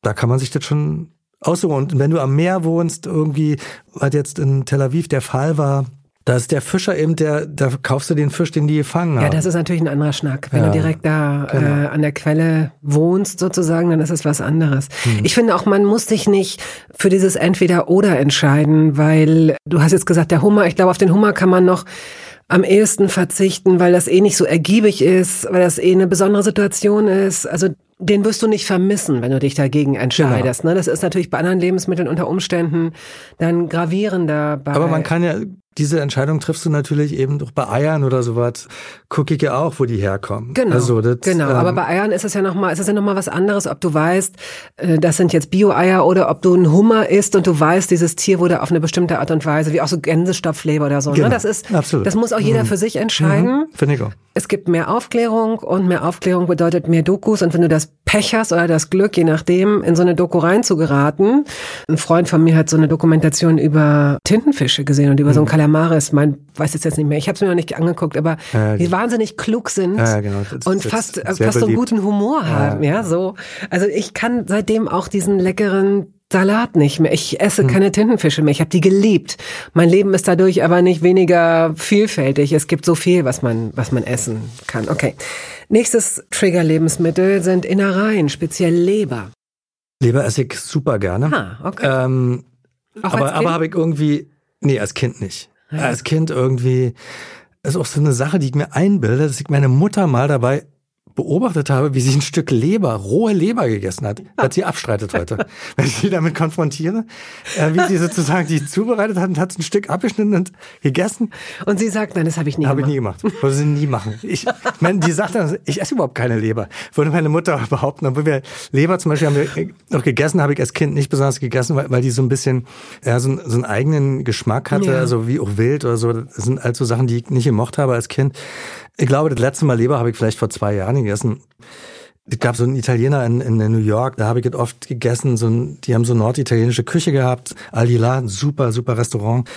Da kann man sich das schon aussuchen. Und wenn du am Meer wohnst, irgendwie, was jetzt in Tel Aviv der Fall war, da ist der Fischer eben, der, da kaufst du den Fisch, den die gefangen haben. Ja, das ist natürlich ein anderer Schnack. Wenn ja, du direkt da genau. äh, an der Quelle wohnst sozusagen, dann ist es was anderes. Hm. Ich finde auch, man muss sich nicht für dieses Entweder-Oder entscheiden, weil du hast jetzt gesagt, der Hummer, ich glaube, auf den Hummer kann man noch am ehesten verzichten, weil das eh nicht so ergiebig ist, weil das eh eine besondere Situation ist. Also den wirst du nicht vermissen, wenn du dich dagegen entscheidest. Genau. Ne? Das ist natürlich bei anderen Lebensmitteln unter Umständen dann gravierender. Bei Aber man kann ja... Diese Entscheidung triffst du natürlich eben doch bei Eiern oder sowas. Gucke ich ja auch, wo die herkommen. Genau, also das, genau. Ähm, aber bei Eiern ist es ja nochmal, ist es ja nochmal was anderes, ob du weißt, das sind jetzt Bio-Eier oder ob du einen Hummer isst und du weißt, dieses Tier wurde auf eine bestimmte Art und Weise, wie auch so Gänsestopfleber oder so. Genau, ne? Das ist, absolut. Das muss auch jeder mhm. für sich entscheiden. Mhm, finde ich auch. Es gibt mehr Aufklärung und mehr Aufklärung bedeutet mehr Dokus und wenn du das Pech hast oder das Glück, je nachdem, in so eine Doku reinzugeraten. Ein Freund von mir hat so eine Dokumentation über Tintenfische gesehen und über mhm. so einen Kalender. Maris, mein, weiß jetzt jetzt nicht mehr, ich habe es mir noch nicht angeguckt, aber ja, die wahnsinnig klug sind ja, genau. das, und das fast, fast beliebt. so einen guten Humor haben. Ja. ja, so. Also ich kann seitdem auch diesen leckeren Salat nicht mehr. Ich esse hm. keine Tintenfische mehr. Ich habe die geliebt. Mein Leben ist dadurch aber nicht weniger vielfältig. Es gibt so viel, was man, was man essen kann. Okay. Nächstes Trigger-Lebensmittel sind Innereien, speziell Leber. Leber esse ich super gerne. Ah, okay. Ähm, aber aber habe ich irgendwie, nee, als Kind nicht. Als Kind irgendwie, ist auch so eine Sache, die ich mir einbilde, dass ich meine Mutter mal dabei beobachtet habe, wie sie ein Stück Leber, rohe Leber gegessen hat, was sie abstreitet heute. Wenn ich sie damit konfrontiere, äh, wie sie sozusagen die zubereitet hat und hat ein Stück abgeschnitten und gegessen. Und sie sagt, nein, das habe ich nie hab gemacht. Habe ich nie gemacht. Würde sie nie machen. Ich, meine, die sagt dann, ich esse überhaupt keine Leber. Würde meine Mutter behaupten, obwohl wir Leber zum Beispiel haben wir noch gegessen, habe ich als Kind nicht besonders gegessen, weil, weil die so ein bisschen ja, so, so einen eigenen Geschmack hatte, ja. also wie auch wild oder so. Das sind all so Sachen, die ich nicht gemocht habe als Kind. Ich glaube, das letzte Mal Leber habe ich vielleicht vor zwei Jahren gegessen. Es gab so einen Italiener in, in New York, da habe ich das oft gegessen. So ein, die haben so norditalienische Küche gehabt. Alila, ein super, super Restaurant.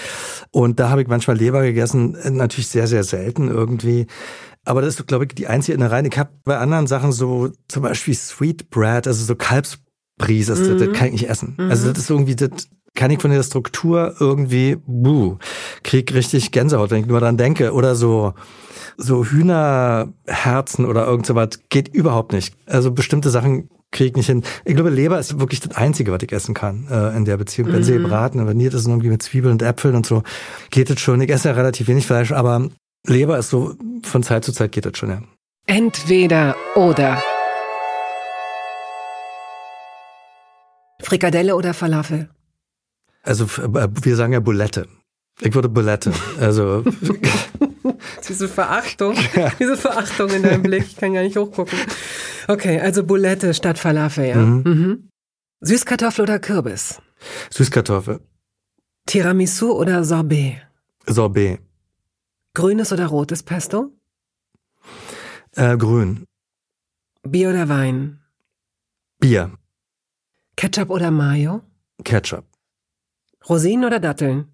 Und da habe ich manchmal Leber gegessen. Natürlich sehr, sehr selten irgendwie. Aber das ist, glaube ich, die einzige Innerei. Ich habe bei anderen Sachen so zum Beispiel Sweetbread, also so Kalbsbries, das, mhm. das kann ich nicht essen. Mhm. Also das ist irgendwie... das. Kann ich von der Struktur irgendwie, buh, krieg richtig Gänsehaut, wenn ich nur daran denke. Oder so, so Hühnerherzen oder irgend sowas geht überhaupt nicht. Also bestimmte Sachen krieg ich nicht hin. Ich glaube, Leber ist wirklich das Einzige, was ich essen kann äh, in der Beziehung. Mhm. Wenn sie gebraten und vaniert ist und irgendwie mit Zwiebeln und Äpfeln und so, geht das schon. Ich esse ja relativ wenig Fleisch, aber Leber ist so, von Zeit zu Zeit geht das schon, ja. Entweder oder. Frikadelle oder Falafel? Also wir sagen ja Bulette. Ich würde Bulette. Also diese Verachtung, ja. diese Verachtung in deinem Blick. Ich kann gar nicht hochgucken. Okay, also Bulette statt Falafel, ja. Mhm. Mhm. Süßkartoffel oder Kürbis? Süßkartoffel. Tiramisu oder Sorbet? Sorbet. Grünes oder rotes Pesto? Äh, grün. Bier oder Wein? Bier. Ketchup oder Mayo? Ketchup. Rosinen oder Datteln?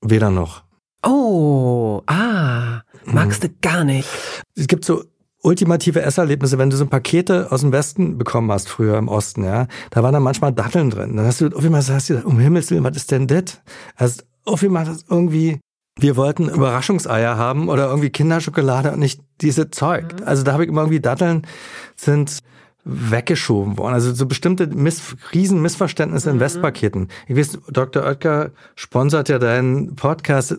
Weder noch. Oh, ah, magst hm. du gar nicht. Es gibt so ultimative Esserlebnisse, wenn du so ein Pakete aus dem Westen bekommen hast, früher im Osten, ja, da waren dann manchmal Datteln drin. Dann hast du, auf einmal hast du, um Himmels Willen, was ist denn das? Hast auf einmal das irgendwie, wir wollten Überraschungseier haben oder irgendwie Kinderschokolade und nicht diese Zeug. Also da habe ich immer irgendwie, Datteln sind weggeschoben worden. Also so bestimmte Miss, Riesenmissverständnisse mhm. in Westpaketen. Ich weiß, Doktor Oetker sponsert ja deinen Podcast.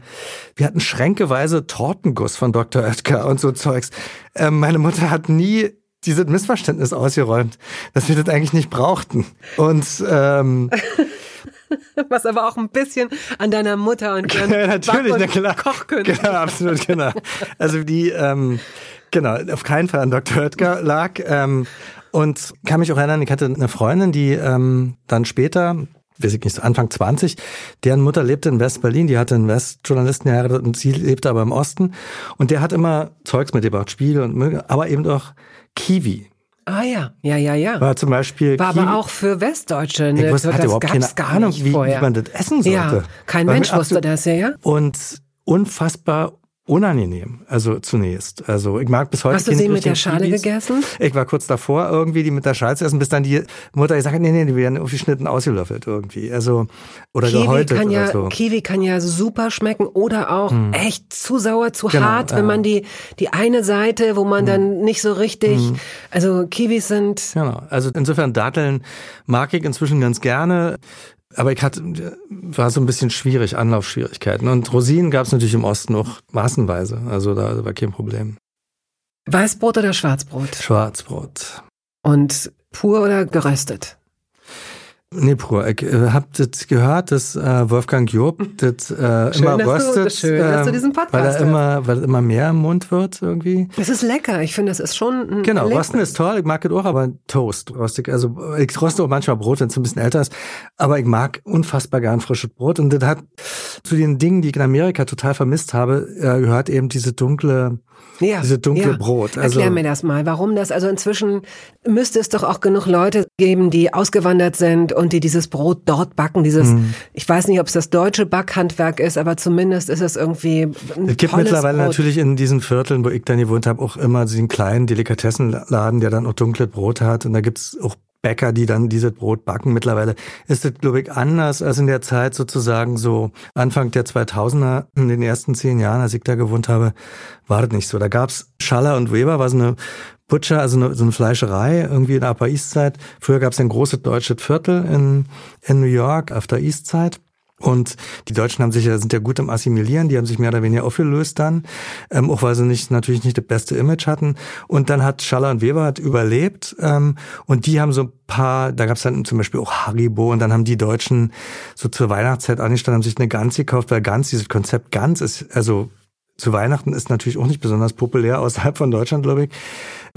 Wir hatten schränkeweise Tortenguss von Doktor Oetker und so Zeugs. Ähm, meine Mutter hat nie dieses Missverständnis ausgeräumt, dass wir das eigentlich nicht brauchten. Und ähm, was aber auch ein bisschen an deiner Mutter und ihren ja, natürlich, Back- und na klar. Kochkünsten. Genau, absolut, genau. Also die, ähm, genau, auf keinen Fall an Doktor Oetker lag. Ähm, Und kann mich auch erinnern, ich hatte eine Freundin, die ähm, dann später, weiß ich nicht, so Anfang zwanzig, deren Mutter lebte in West-Berlin, die hatte einen Westjournalisten geheiratet und sie lebte aber im Osten. Und der hat immer Zeugs mitgebracht, Spiegel und Müll, aber eben auch Kiwi. Ah ja, ja, ja, ja. War zum Beispiel War Kiwi. Aber auch für Westdeutsche. Ne? Ich wusste, hatte das überhaupt keine Ahnung, wie, wie man das essen sollte. Ja, kein War Mensch wusste das, ja, ja. Und unfassbar unangenehm, also zunächst. Also ich mag bis heute. Hast du sie mit der Schale Kiwis. gegessen? Ich war kurz davor, irgendwie die mit der Schale zu essen, bis dann die Mutter gesagt hat, nee, nee, die werden aufgeschnitten, ausgelöffelt irgendwie. Also oder Kiwi gehäutet kann ja, oder so. Kiwi kann ja super schmecken oder auch hm. echt zu sauer, zu genau, hart, wenn ja. man die die eine Seite, wo man hm. dann nicht so richtig, hm. also Kiwis sind... Genau, also insofern Datteln mag ich inzwischen ganz gerne. Aber ich hatte, war so ein bisschen schwierig, Anlaufschwierigkeiten. Und Rosinen gab es natürlich im Osten noch massenweise. Also da war kein Problem. Weißbrot oder Schwarzbrot? Schwarzbrot. Und pur oder geröstet? Nee, pur. Ich äh, hab das gehört, dass äh, Wolfgang Job das äh, schön, immer röstet. Du, schön, äh, dass du diesen Podcast weil er immer, weil immer mehr im Mund wird irgendwie. Das ist lecker. Ich finde, das ist schon ein Genau, Erlebnis. Rosten ist toll. Ich mag es auch, aber Toast rostig. Also ich roste auch manchmal Brot, wenn es ein bisschen älter ist. Aber ich mag unfassbar gern frisches Brot. Und das hat zu den Dingen, die ich in Amerika total vermisst habe, äh, gehört eben diese dunkle... Ja, diese dunkle ja. Brot. Also, erklär mir das mal, warum das, also inzwischen müsste es doch auch genug Leute geben, die ausgewandert sind und die dieses Brot dort backen, dieses, mhm. ich weiß nicht, ob es das deutsche Backhandwerk ist, aber zumindest ist es irgendwie ein tolles Brot. Es gibt mittlerweile Brot. natürlich in diesen Vierteln, wo ich dann gewohnt habe, auch immer diesen kleinen Delikatessenladen, der dann auch dunkles Brot hat und da gibt es auch Bäcker, die dann dieses Brot backen. Mittlerweile ist das, glaube ich, anders als in der Zeit sozusagen so Anfang der zweitausender, in den ersten zehn Jahren, als ich da gewohnt habe, war das nicht so. Da gab's Schaller und Weber, war so eine Butcher, also eine, so eine Fleischerei irgendwie in der Upper East Side. Früher gab's ein großes deutsches Viertel in, in New York, Upper East Side. Und die Deutschen haben sich ja, sind ja gut im Assimilieren, die haben sich mehr oder weniger aufgelöst dann, ähm, auch weil sie nicht, natürlich nicht das beste Image hatten. Und dann hat Schaller und Weber hat überlebt, ähm, und die haben so ein paar, da gab es dann zum Beispiel auch Haribo und dann haben die Deutschen so zur Weihnachtszeit angestanden, haben sich eine Gans gekauft, weil Gans, dieses Konzept Gans ist, also zu Weihnachten ist natürlich auch nicht besonders populär außerhalb von Deutschland, glaube ich.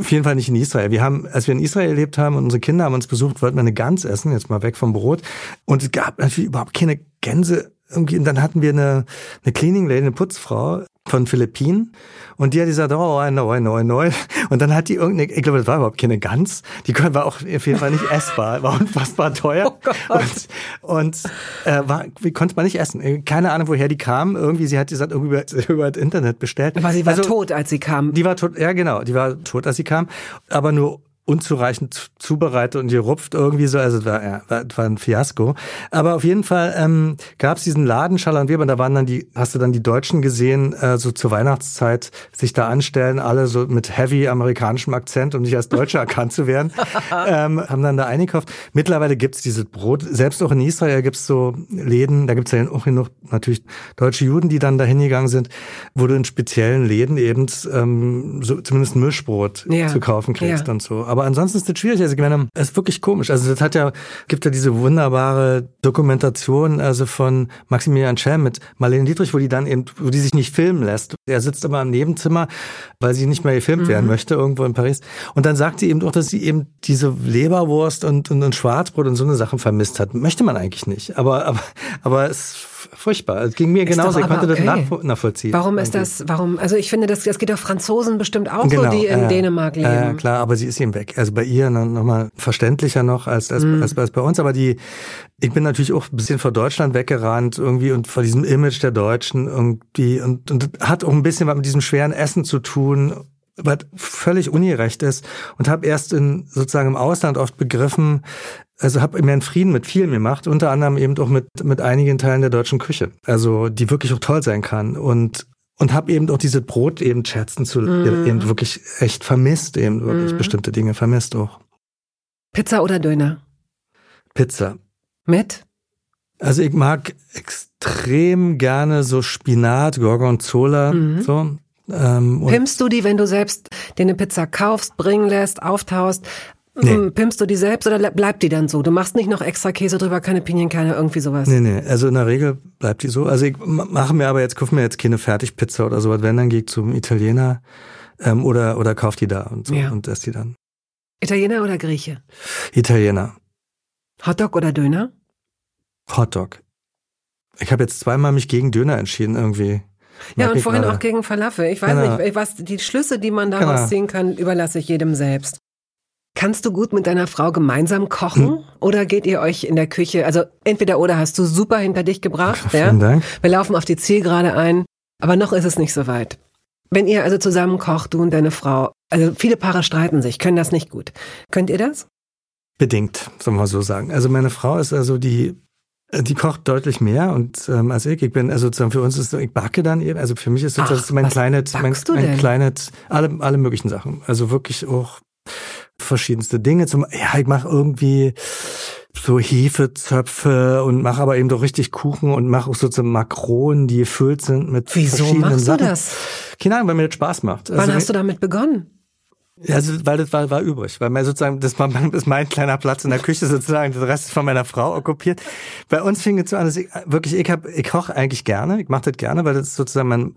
Auf jeden Fall nicht in Israel. Wir haben, als wir in Israel gelebt haben und unsere Kinder haben uns besucht, wollten wir eine Gans essen, jetzt mal weg vom Brot. Und es gab natürlich überhaupt keine Gänse. Und dann hatten wir eine, eine Cleaning Lady, eine Putzfrau von Philippinen. Und die hat gesagt, oh, neu, neu, neu. Und dann hat die irgendeine, ich glaube, das war überhaupt keine Gans. Die war auch auf jeden Fall nicht essbar. War unfassbar teuer. Oh Gott. Und, und äh, war, wie konnte man nicht essen? Keine Ahnung, woher die kam. Irgendwie, sie hat gesagt, irgendwie über, über das Internet bestellt. Aber sie war also, tot, als sie kam. Die war tot, ja genau. Die war tot, als sie kam. Aber nur unzureichend zubereitet und gerupft irgendwie so, also das war, ja, das war ein Fiasko. Aber auf jeden Fall ähm, gab es diesen Laden Schaller und Weber, da waren dann die, hast du dann die Deutschen gesehen, äh, so zur Weihnachtszeit sich da anstellen, alle so mit heavy amerikanischem Akzent, um nicht als Deutscher erkannt zu werden, ähm, haben dann da eingekauft. Mittlerweile gibt's dieses Brot, selbst auch in Israel gibt's so Läden, da gibt's ja auch genug natürlich deutsche Juden, die dann da hingegangen sind, wo du in speziellen Läden eben ähm, so, zumindest Mischbrot ja. zu kaufen kriegst ja. und so. Aber Aber ansonsten ist das schwierig. Also ich meine, es ist wirklich komisch. Also das hat ja, gibt ja diese wunderbare Dokumentation, also von Maximilian Schell mit Marlene Dietrich, wo die dann eben, wo die sich nicht filmen lässt. Er sitzt immer im Nebenzimmer, weil sie nicht mehr gefilmt mhm. werden möchte, irgendwo in Paris. Und dann sagt sie eben auch, dass sie eben diese Leberwurst und, und, und Schwarzbrot und so eine Sachen vermisst hat. Möchte man eigentlich nicht. Aber, aber, aber es furchtbar. Es ging mir ist genauso. Ich konnte okay. das nachvollziehen. Warum ist irgendwie. das, warum, also ich finde, das, das geht doch Franzosen bestimmt auch genau, so, die in äh, Dänemark leben. Ja, äh, klar, aber sie ist eben weg. Also bei ihr nochmal verständlicher noch als, als, mm. als, als bei uns. Aber die, ich bin natürlich auch ein bisschen vor Deutschland weggerannt irgendwie und vor diesem Image der Deutschen irgendwie und, und hat auch ein bisschen was mit diesem schweren Essen zu tun, was völlig ungerecht ist, und habe erst in sozusagen im Ausland oft begriffen, also habe mir einen Frieden mit vielen gemacht, unter anderem eben auch mit mit einigen Teilen der deutschen Küche, also die wirklich auch toll sein kann, und und habe eben auch diese Brot eben scherzen zu mm. eben wirklich echt vermisst, eben wirklich mm. bestimmte Dinge vermisst auch. Pizza oder Döner? Pizza. Mit? Also ich mag extrem gerne so Spinat, Gorgonzola, mm. so. Ähm, Pimpst du die, wenn du selbst dir eine Pizza kaufst, bringen lässt, auftaust? Nee. Pimpst du die selbst oder bleibt die dann so? Du machst nicht noch extra Käse drüber, keine Pinienkerne, irgendwie sowas? Nee, nee, also in der Regel bleibt die so. Also ich mache mir aber jetzt, kaufe mir jetzt keine Fertigpizza oder sowas. Wenn, dann gehe ich zum Italiener ähm, oder, oder kaufe die da und so ja. und esse die dann. Italiener oder Grieche? Italiener. Hotdog oder Döner? Hotdog. Ich habe jetzt zweimal mich gegen Döner entschieden irgendwie. Ja, Mag und vorhin gerade. auch gegen Falafel. Ich weiß genau. nicht, was die Schlüsse, die man daraus genau. ziehen kann, überlasse ich jedem selbst. Kannst du gut mit deiner Frau gemeinsam kochen? Hm. Oder geht ihr euch in der Küche, also entweder oder, hast du super hinter dich gebracht. Ach, vielen ja? Dank. Wir laufen auf die Zielgerade ein, aber noch ist es nicht so weit. Wenn ihr also zusammen kocht, du und deine Frau, also viele Paare streiten sich, können das nicht gut. Könnt ihr das? Bedingt, soll man so sagen. Also meine Frau ist also die... Die kocht deutlich mehr und ähm, als ich. Ich bin, also sozusagen für uns ist, ich backe dann eben, also für mich ist das, Ach, das mein kleines, mein, mein kleines, alle, alle möglichen Sachen. Also wirklich auch verschiedenste Dinge. Zum, ja, ich mache irgendwie so Hefezöpfe und mache aber eben doch richtig Kuchen und mache auch sozusagen Makronen, die gefüllt sind mit Wieso verschiedenen Sachen. Wieso machst du das? Keine Ahnung, weil mir das Spaß macht. Wann also, hast du damit begonnen? Ja, also, weil das war, war übrig, weil mir sozusagen, das war, das ist mein kleiner Platz in der Küche sozusagen, der Rest ist von meiner Frau okkupiert. Bei uns fing es so an, dass ich wirklich, ich hab, ich koche eigentlich gerne, ich mache das gerne, weil das sozusagen man,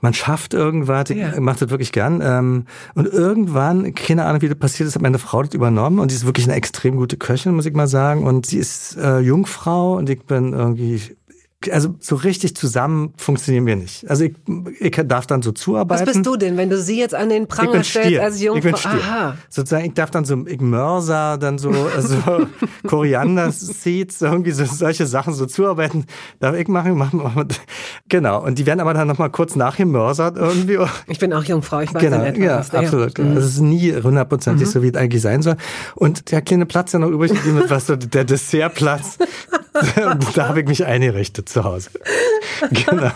man schafft irgendwas, ich ja. mache das wirklich gern, ähm, und irgendwann, keine Ahnung, wie das passiert ist, hat meine Frau das übernommen und die ist wirklich eine extrem gute Köchin, muss ich mal sagen, und sie ist äh, Jungfrau und ich bin irgendwie, also so richtig zusammen funktionieren wir nicht. Also ich, ich darf dann so zuarbeiten. Was bist du denn, wenn du sie jetzt an den Pranger stellst als Jungfrau? Ich bin Stier. Aha. Sozusagen, ich darf dann so ich Mörser, dann so, so Koriander-Seeds, irgendwie so solche Sachen so zuarbeiten. Darf ich machen? machen, machen. Genau. Und die werden aber dann nochmal kurz nachgemörsert irgendwie. Ich bin auch Jungfrau, ich weiß genau. dann etwas. Ja, was, absolut. Ja. Das ist nie hundertprozentig mhm. so, wie es eigentlich sein soll. Und der kleine Platz ja noch übrig geblieben ist, was so der Dessertplatz. Da habe ich mich eingerichtet zu Hause. Genau.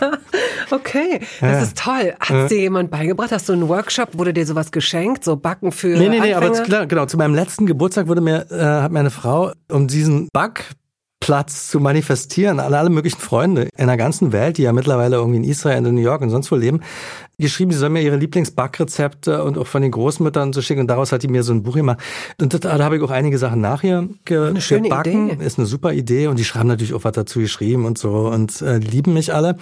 Okay, das ja. ist toll. Hat ja. dir jemand beigebracht? Hast du einen Workshop? Wurde dir sowas geschenkt? So Backen für Nee, nee, nee, Anfänger? aber klar, genau. Zu meinem letzten Geburtstag wurde mir, äh, hat meine Frau, um diesen Backplatz zu manifestieren, alle, alle möglichen Freunde in der ganzen Welt, die ja mittlerweile irgendwie in Israel, in New York und sonst wo leben, geschrieben, sie sollen mir ihre Lieblingsbackrezepte und auch von den Großmüttern so schicken. Und daraus hat die mir so ein Buch gemacht. Und das, da habe ich auch einige Sachen nachher ge eine schöne gebacken. Idee. Ist eine super Idee. Und die schreiben natürlich auch was dazu geschrieben und so und äh, lieben mich alle.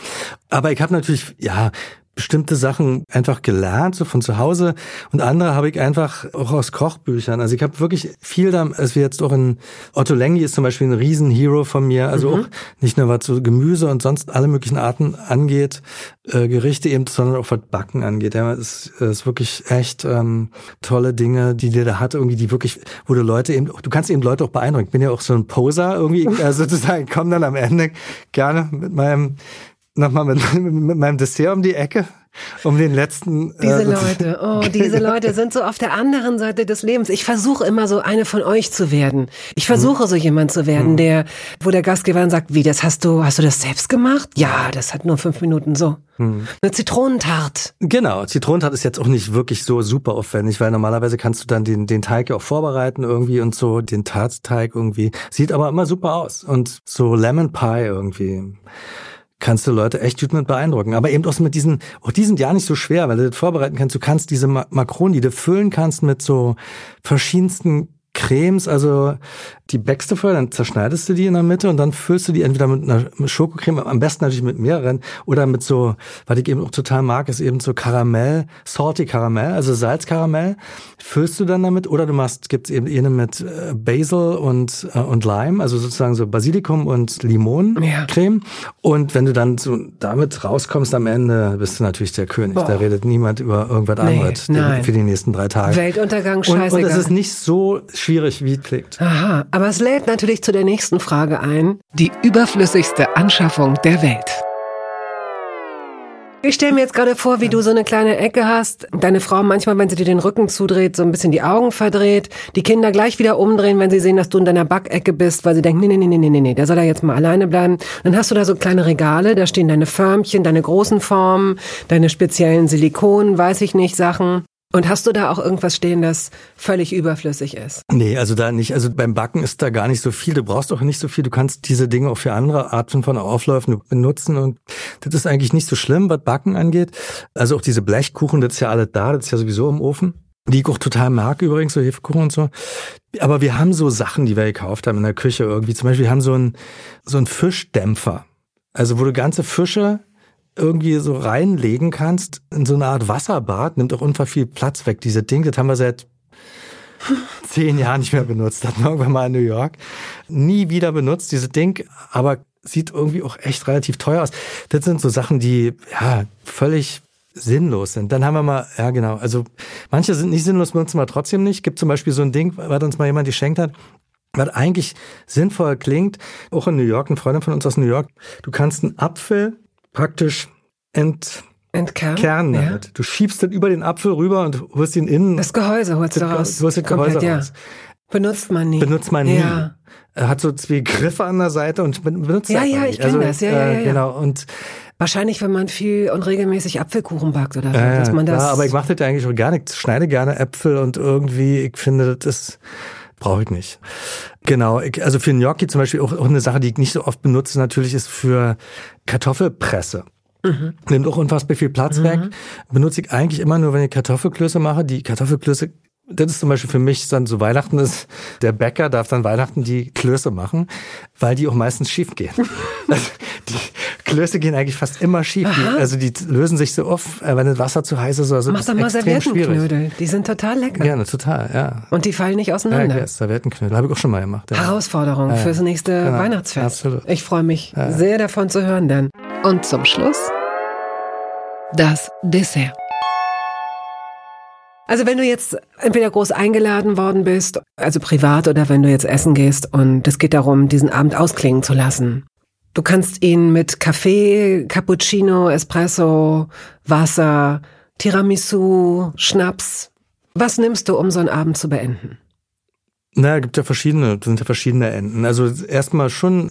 Aber ich habe natürlich, ja, bestimmte Sachen einfach gelernt, so von zu Hause. Und andere habe ich einfach auch aus Kochbüchern. Also ich habe wirklich viel da, also jetzt auch in Otto Lengi ist zum Beispiel ein Riesen-Hero von mir. Also mhm. auch nicht nur was so Gemüse und sonst alle möglichen Arten angeht, äh, Gerichte eben, sondern auch was Backen angeht. Ja, es ist wirklich echt ähm, tolle Dinge, die dir da hat, irgendwie, die wirklich, wo du Leute eben, du kannst eben Leute auch beeindrucken. Ich bin ja auch so ein Poser irgendwie, also sozusagen, komm dann am Ende gerne mit meinem Nochmal mit, mit meinem Dessert um die Ecke, um den letzten... Diese äh, Leute, oh, diese Leute sind so auf der anderen Seite des Lebens. Ich versuche immer so eine von euch zu werden. Ich versuche hm. so jemand zu werden, hm. der, wo der Gastgeber dann sagt, wie, das hast du, hast du das selbst gemacht? Ja, das hat nur fünf Minuten so. Hm. Eine Zitronentart. Genau, Zitronentart ist jetzt auch nicht wirklich so super aufwendig, weil normalerweise kannst du dann den, den Teig ja auch vorbereiten irgendwie und so, den Tartteig irgendwie. Sieht aber immer super aus. Und so Lemon Pie irgendwie... kannst du Leute echt gut mit beeindrucken. Aber eben auch mit diesen, auch die sind ja nicht so schwer, weil du das vorbereiten kannst. Du kannst diese Makronen, die du füllen kannst mit so verschiedensten Cremes, also die backst du vorher, dann zerschneidest du die in der Mitte und dann füllst du die entweder mit einer Schokocreme, am besten natürlich mit mehreren, oder mit so, was ich eben auch total mag, ist eben so Karamell, Salty Karamell, also Salzkaramell, füllst du dann damit, oder du machst, gibt's eben eine mit Basil und äh, und Lime, also sozusagen so Basilikum und Limonencreme, ja. Und wenn du dann so damit rauskommst am Ende, bist du natürlich der König. Boah. Da redet niemand über irgendwas nee, anderes nein. für die nächsten drei Tage. Weltuntergang, scheißegal. Und es ist nicht so schwierig, wie klingt. Aha, aber es lädt natürlich zu der nächsten Frage ein. Die überflüssigste Anschaffung der Welt. Ich stelle mir jetzt gerade vor, wie du so eine kleine Ecke hast, deine Frau manchmal, wenn sie dir den Rücken zudreht, so ein bisschen die Augen verdreht, die Kinder gleich wieder umdrehen, wenn sie sehen, dass du in deiner Backecke bist, weil sie denken, nee, nee, nee, nee, nee, nee, der soll da jetzt mal alleine bleiben. Dann hast du da so kleine Regale, da stehen deine Förmchen, deine großen Formen, deine speziellen Silikon, weiß ich nicht, Sachen. Und hast du da auch irgendwas stehen, das völlig überflüssig ist? Nee, also da nicht. Also beim Backen ist da gar nicht so viel. Du brauchst auch nicht so viel. Du kannst diese Dinge auch für andere Arten von Aufläufen benutzen. Und das ist eigentlich nicht so schlimm, was Backen angeht. Also auch diese Blechkuchen, das ist ja alles da. Das ist ja sowieso im Ofen. Die ich auch total mag übrigens, so Hefekuchen und so. Aber wir haben so Sachen, die wir gekauft haben in der Küche irgendwie. Zum Beispiel, wir haben so einen, so einen Fischdämpfer. Also wo du ganze Fische irgendwie so reinlegen kannst, in so eine Art Wasserbad, nimmt auch unfassbar viel Platz weg, diese Dinge. Das haben wir seit zehn Jahren nicht mehr benutzt. Das hatten wir irgendwann mal in New York. Nie wieder benutzt, diese Ding, aber sieht irgendwie auch echt relativ teuer aus. Das sind so Sachen, die ja völlig sinnlos sind. Dann haben wir mal, ja genau, also manche sind nicht sinnlos, benutzen wir trotzdem nicht. Gibt zum Beispiel so ein Ding, was uns mal jemand geschenkt hat, was eigentlich sinnvoll klingt, auch in New York, eine Freundin von uns aus New York, du kannst einen Apfel praktisch ent- entkernen damit. Ja. Du schiebst das über den Apfel rüber und holst ihn innen. Das Gehäuse holst du raus. Du holst das Gehäuse Komplett, raus. Ja. Benutzt man nie. Benutzt man nie. Ja. Er hat so zwei Griffe an der Seite und benutzt ja, das ja, nie. Ich also, das. Ja, ja, ich kenne das. Genau. Und wahrscheinlich, wenn man viel und regelmäßig Apfelkuchen backt oder so, äh, dass man das... Ja, aber ich mache das ja eigentlich organisch. Ich schneide gerne Äpfel und irgendwie, ich finde, das ist... Brauche ich nicht. Genau, also für Gnocchi zum Beispiel auch, auch eine Sache, die ich nicht so oft benutze, natürlich ist für Kartoffelpresse. Mhm. Nimmt auch unfassbar viel Platz mhm. weg. Benutze ich eigentlich immer nur, wenn ich Kartoffelklöße mache. Die Kartoffelklöße, das ist zum Beispiel für mich dann so Weihnachten ist, der Bäcker darf dann Weihnachten die Klöße machen, weil die auch meistens schief gehen. Also die Klöße gehen eigentlich fast immer schief. Die, also die lösen sich so oft, wenn das Wasser zu heiß ist. Also mach doch mal Serviettenknödel. Die sind total lecker. Ja, total, ja. Und die fallen nicht auseinander. Ja, ja, Serviettenknödel habe ich auch schon mal gemacht. Ja. Herausforderung ja, ja. fürs nächste genau. Weihnachtsfest. Absolut. Ich freue mich ja, ja. sehr davon zu hören dann. Und zum Schluss das Dessert. Also wenn du jetzt entweder groß eingeladen worden bist, also privat, oder wenn du jetzt essen gehst und es geht darum, diesen Abend ausklingen zu lassen. Du kannst ihn mit Kaffee, Cappuccino, Espresso, Wasser, Tiramisu, Schnaps. Was nimmst du, um so einen Abend zu beenden? Na, gibt ja verschiedene, sind ja verschiedene Enden. Also erstmal schon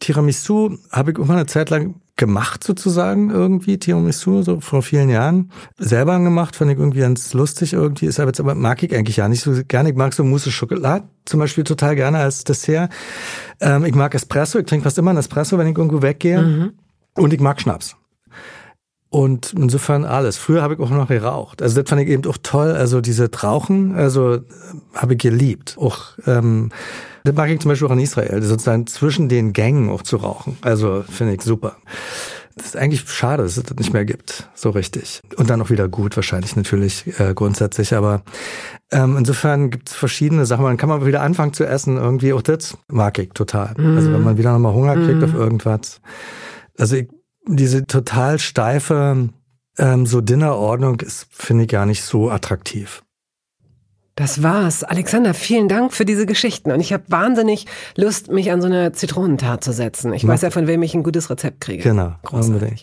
Tiramisu habe ich immer eine Zeit lang gemacht sozusagen irgendwie, Tiramisu, so vor vielen Jahren. Selber gemacht, fand ich irgendwie ganz lustig irgendwie, ist aber jetzt, aber mag ich eigentlich ja nicht so gerne. Ich mag so Mousse Schokolade zum Beispiel total gerne als Dessert. Ähm, ich mag Espresso, ich trinke fast immer einen Espresso, wenn ich irgendwo weggehe. Mhm. Und ich mag Schnaps. Und insofern alles. Früher habe ich auch noch geraucht. Also das fand ich eben auch toll. Also diese Rauchen, also habe ich geliebt. Auch, ähm, das mag ich zum Beispiel auch in Israel, sozusagen zwischen den Gängen auch zu rauchen. Also finde ich super. Das ist eigentlich schade, dass es das nicht mehr gibt, so richtig. Und dann auch wieder gut wahrscheinlich natürlich äh, grundsätzlich. Aber ähm, insofern gibt es verschiedene Sachen. Dann kann man wieder anfangen zu essen irgendwie. Auch das mag ich total. Mm. Also wenn man wieder nochmal Hunger kriegt mm. auf irgendwas. Also ich Diese total steife ähm, so Dinnerordnung ist, finde ich, gar nicht so attraktiv. Das war's. Alexander, vielen Dank für diese Geschichten. Und ich habe wahnsinnig Lust, mich an so eine Zitronentat zu setzen. Ich weiß ja, von wem ich ein gutes Rezept kriege. Genau, großartig.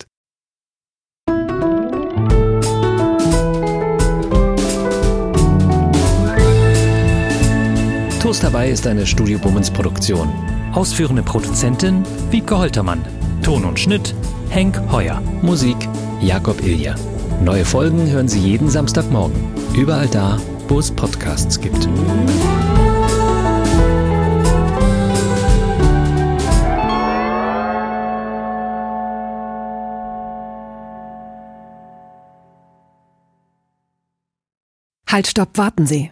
Unbedingt. Toast Hawaii ist eine Studio Bummens Produktion. Ausführende Produzentin Wiebke Holtermann. Ton und Schnitt Henk Heuer. Musik Jakob Ilja. Neue Folgen hören Sie jeden Samstagmorgen. Überall da, wo es Podcasts gibt. Halt, stopp, warten Sie.